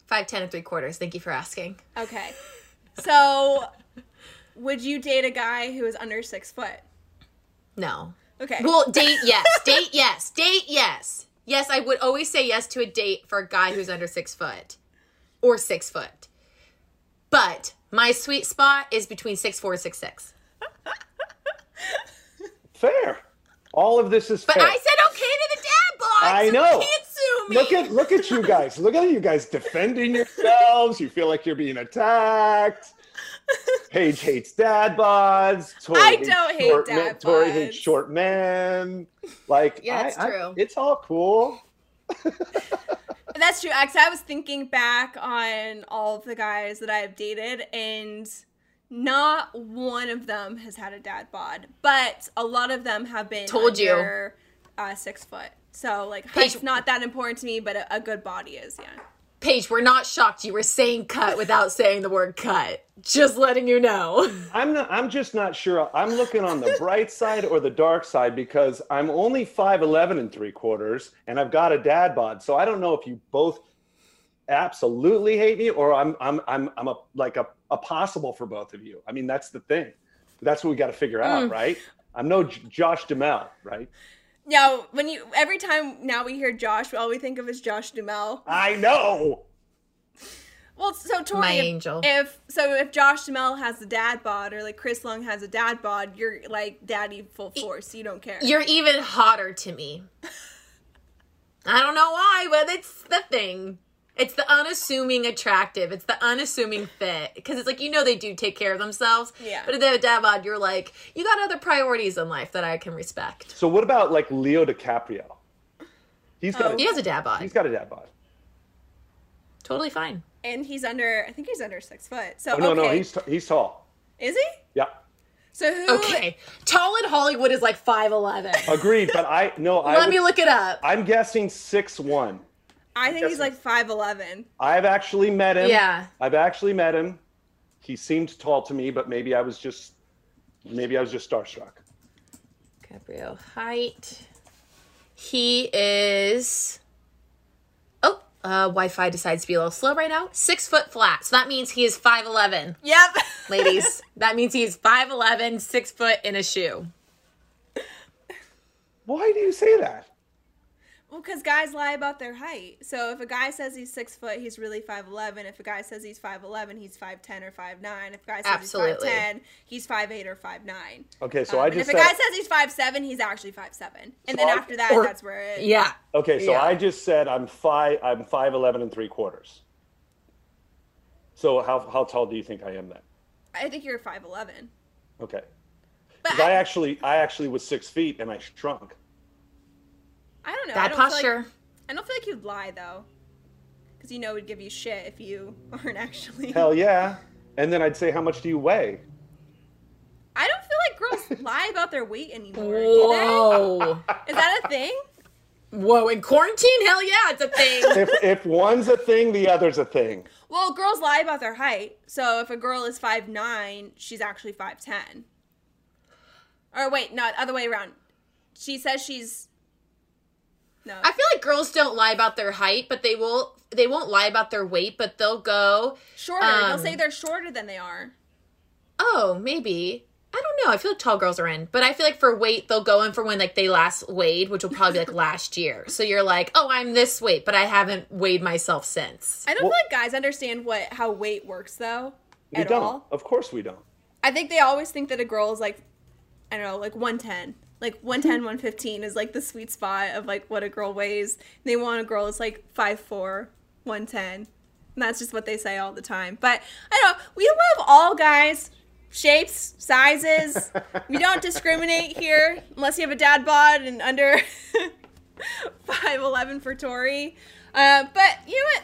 Five ten and three quarters. Thank you for asking. Okay, so would you date a guy who is under six foot? No. Okay. Well, date yes, date yes, date yes, yes. I would always say yes to a date for a guy who's under six foot or six foot, but. My sweet spot is between six four and six six. Fair. All of this is but fair. But I said okay to the dad bod. I know. You can't sue me. Look at, look at you guys. Look at you guys defending yourselves. You feel like you're being attacked. Paige hates dad bods. Tori I don't hate dad men. bods. Tori hates short men. Like, yeah, that's I, true. I, it's all cool. That's true. Actually, I was thinking back on all of the guys that I've dated, and not one of them has had a dad bod, but a lot of them have been Told under you. Uh, six foot. So, like, Paige, height's not that important to me, but a, a good body is, yeah. Paige, we're not shocked. You were saying cut without saying the word cut. Just letting you know. I'm not, I'm just not sure. I'm looking on the bright side or the dark side because I'm only five eleven and three quarters, and I've got a dad bod. So I don't know if you both absolutely hate me or I'm I'm I'm I'm a like a, a possible for both of you. I mean, that's the thing. That's what we got to figure out, mm. right? I'm no J- Josh Duhamel, right? Yeah, when you every time now we hear Josh, all we think of is Josh Duhamel. I know. Well, so Tori, my if, angel. if so, if Josh Duhamel has a dad bod, or like Chris Long has a dad bod, you're like daddy full force. You don't care. You're even hotter to me. I don't know why, but it's the thing. It's the unassuming attractive. It's the unassuming fit. Because it's like, you know they do take care of themselves. Yeah. But if they have a dad bod, you're like, you got other priorities in life that I can respect. So what about like Leo DiCaprio? He's got. Oh. A, he has a dad bod. He's got a dad bod. Totally fine. And he's under, I think he's under six foot. So, oh, no, okay. no, he's t- he's tall. Is he? Yeah. So who? Okay. Tall in Hollywood is like five eleven. Agreed, but I, no. I Let would, me look it up. I'm guessing six one. I think he's like five eleven. I've actually met him. Yeah. I've actually met him. He seemed tall to me, but maybe I was just maybe I was just starstruck. Gabriel height. He is Oh, uh Wi-Fi decides to be a little slow right now. Six foot flat. So that means he is five eleven. Yep. Ladies, that means he's five eleven, six foot in a shoe. Why do you say that? Well, because guys lie about their height. So if a guy says he's six foot, he's really five eleven. If a guy says he's five eleven, he's five ten or five nine. If a guy says Absolutely. he's five ten, he's five eight or five nine. Okay, so um, I just and if said... If a guy says he's five seven, he's actually five seven. And so then I, after that, or, that's where it... Yeah. Okay, so yeah. I just said I'm five. I'm five eleven and three quarters. So how how tall do you think I am then? I think you're five eleven. Okay. Because I, I actually I actually was six feet and I shrunk. I don't know. Bad I don't posture. Feel like, I don't feel like you'd lie, though. Because you know it would give you shit if you aren't actually. Hell yeah. And then I'd say, how much do you weigh? I don't feel like girls lie about their weight anymore. Whoa. Is that a thing? Whoa. In quarantine? Hell yeah, it's a thing. If, if one's a thing, the other's a thing. Well, girls lie about their height. So if a girl is five nine, she's actually five ten. Or wait, no, other way around. She says she's... No. I feel like girls don't lie about their height, but they will. They won't lie about their weight, but they'll go shorter. Um, they'll say they're shorter than they are. Oh, maybe. I don't know. I feel like tall girls are in, but I feel like for weight, they'll go in for when like they last weighed, which will probably be like last year. So you're like, oh, I'm this weight, but I haven't weighed myself since. I don't well, feel like guys understand what how weight works though. We at don't. All. Of course, we don't. I think they always think that a girl is like, I don't know, like one ten. Like, one ten, one fifteen is, like, the sweet spot of, like, what a girl weighs. And they want a girl that's, like, five four, one ten. And that's just what they say all the time. But, I don't know. We love all guys shapes, sizes. We don't discriminate here unless you have a dad bod and under five eleven for Tori. Uh, but you know what?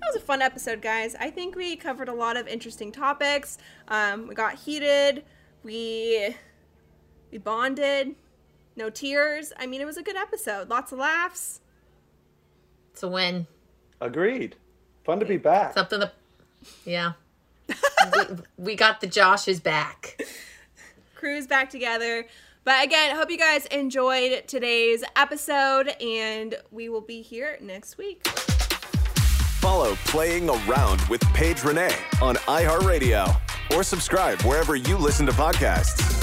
That was a fun episode, guys. I think we covered a lot of interesting topics. Um, we got heated. We we bonded. No tears. I mean, it was a good episode. Lots of laughs. It's a win. Agreed. Fun to be back. Something to, yeah. we, we got the Josh's back. Crew's back together. But again, I hope you guys enjoyed today's episode, and we will be here next week. Follow Playing Around with Paige Renee on iHeartRadio or subscribe wherever you listen to podcasts.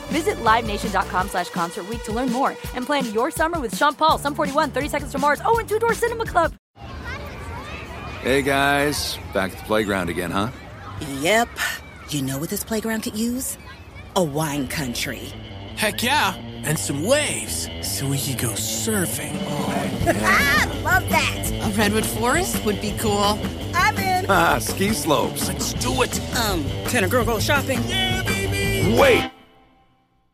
Visit livenation dot com slash concert week to learn more and plan your summer with Sean Paul, Sum forty-one, thirty Seconds to Mars, oh, and Two Door Cinema Club. Hey, guys. Back at the playground again, huh? Yep. You know what this playground could use? A wine country. Heck, yeah. And some waves so we could go surfing. Oh, yeah. Ah, love that. A redwood forest would be cool. I'm in. Ah, ski slopes. Let's do it. Um, can a girl go shopping? Yeah, baby. Wait.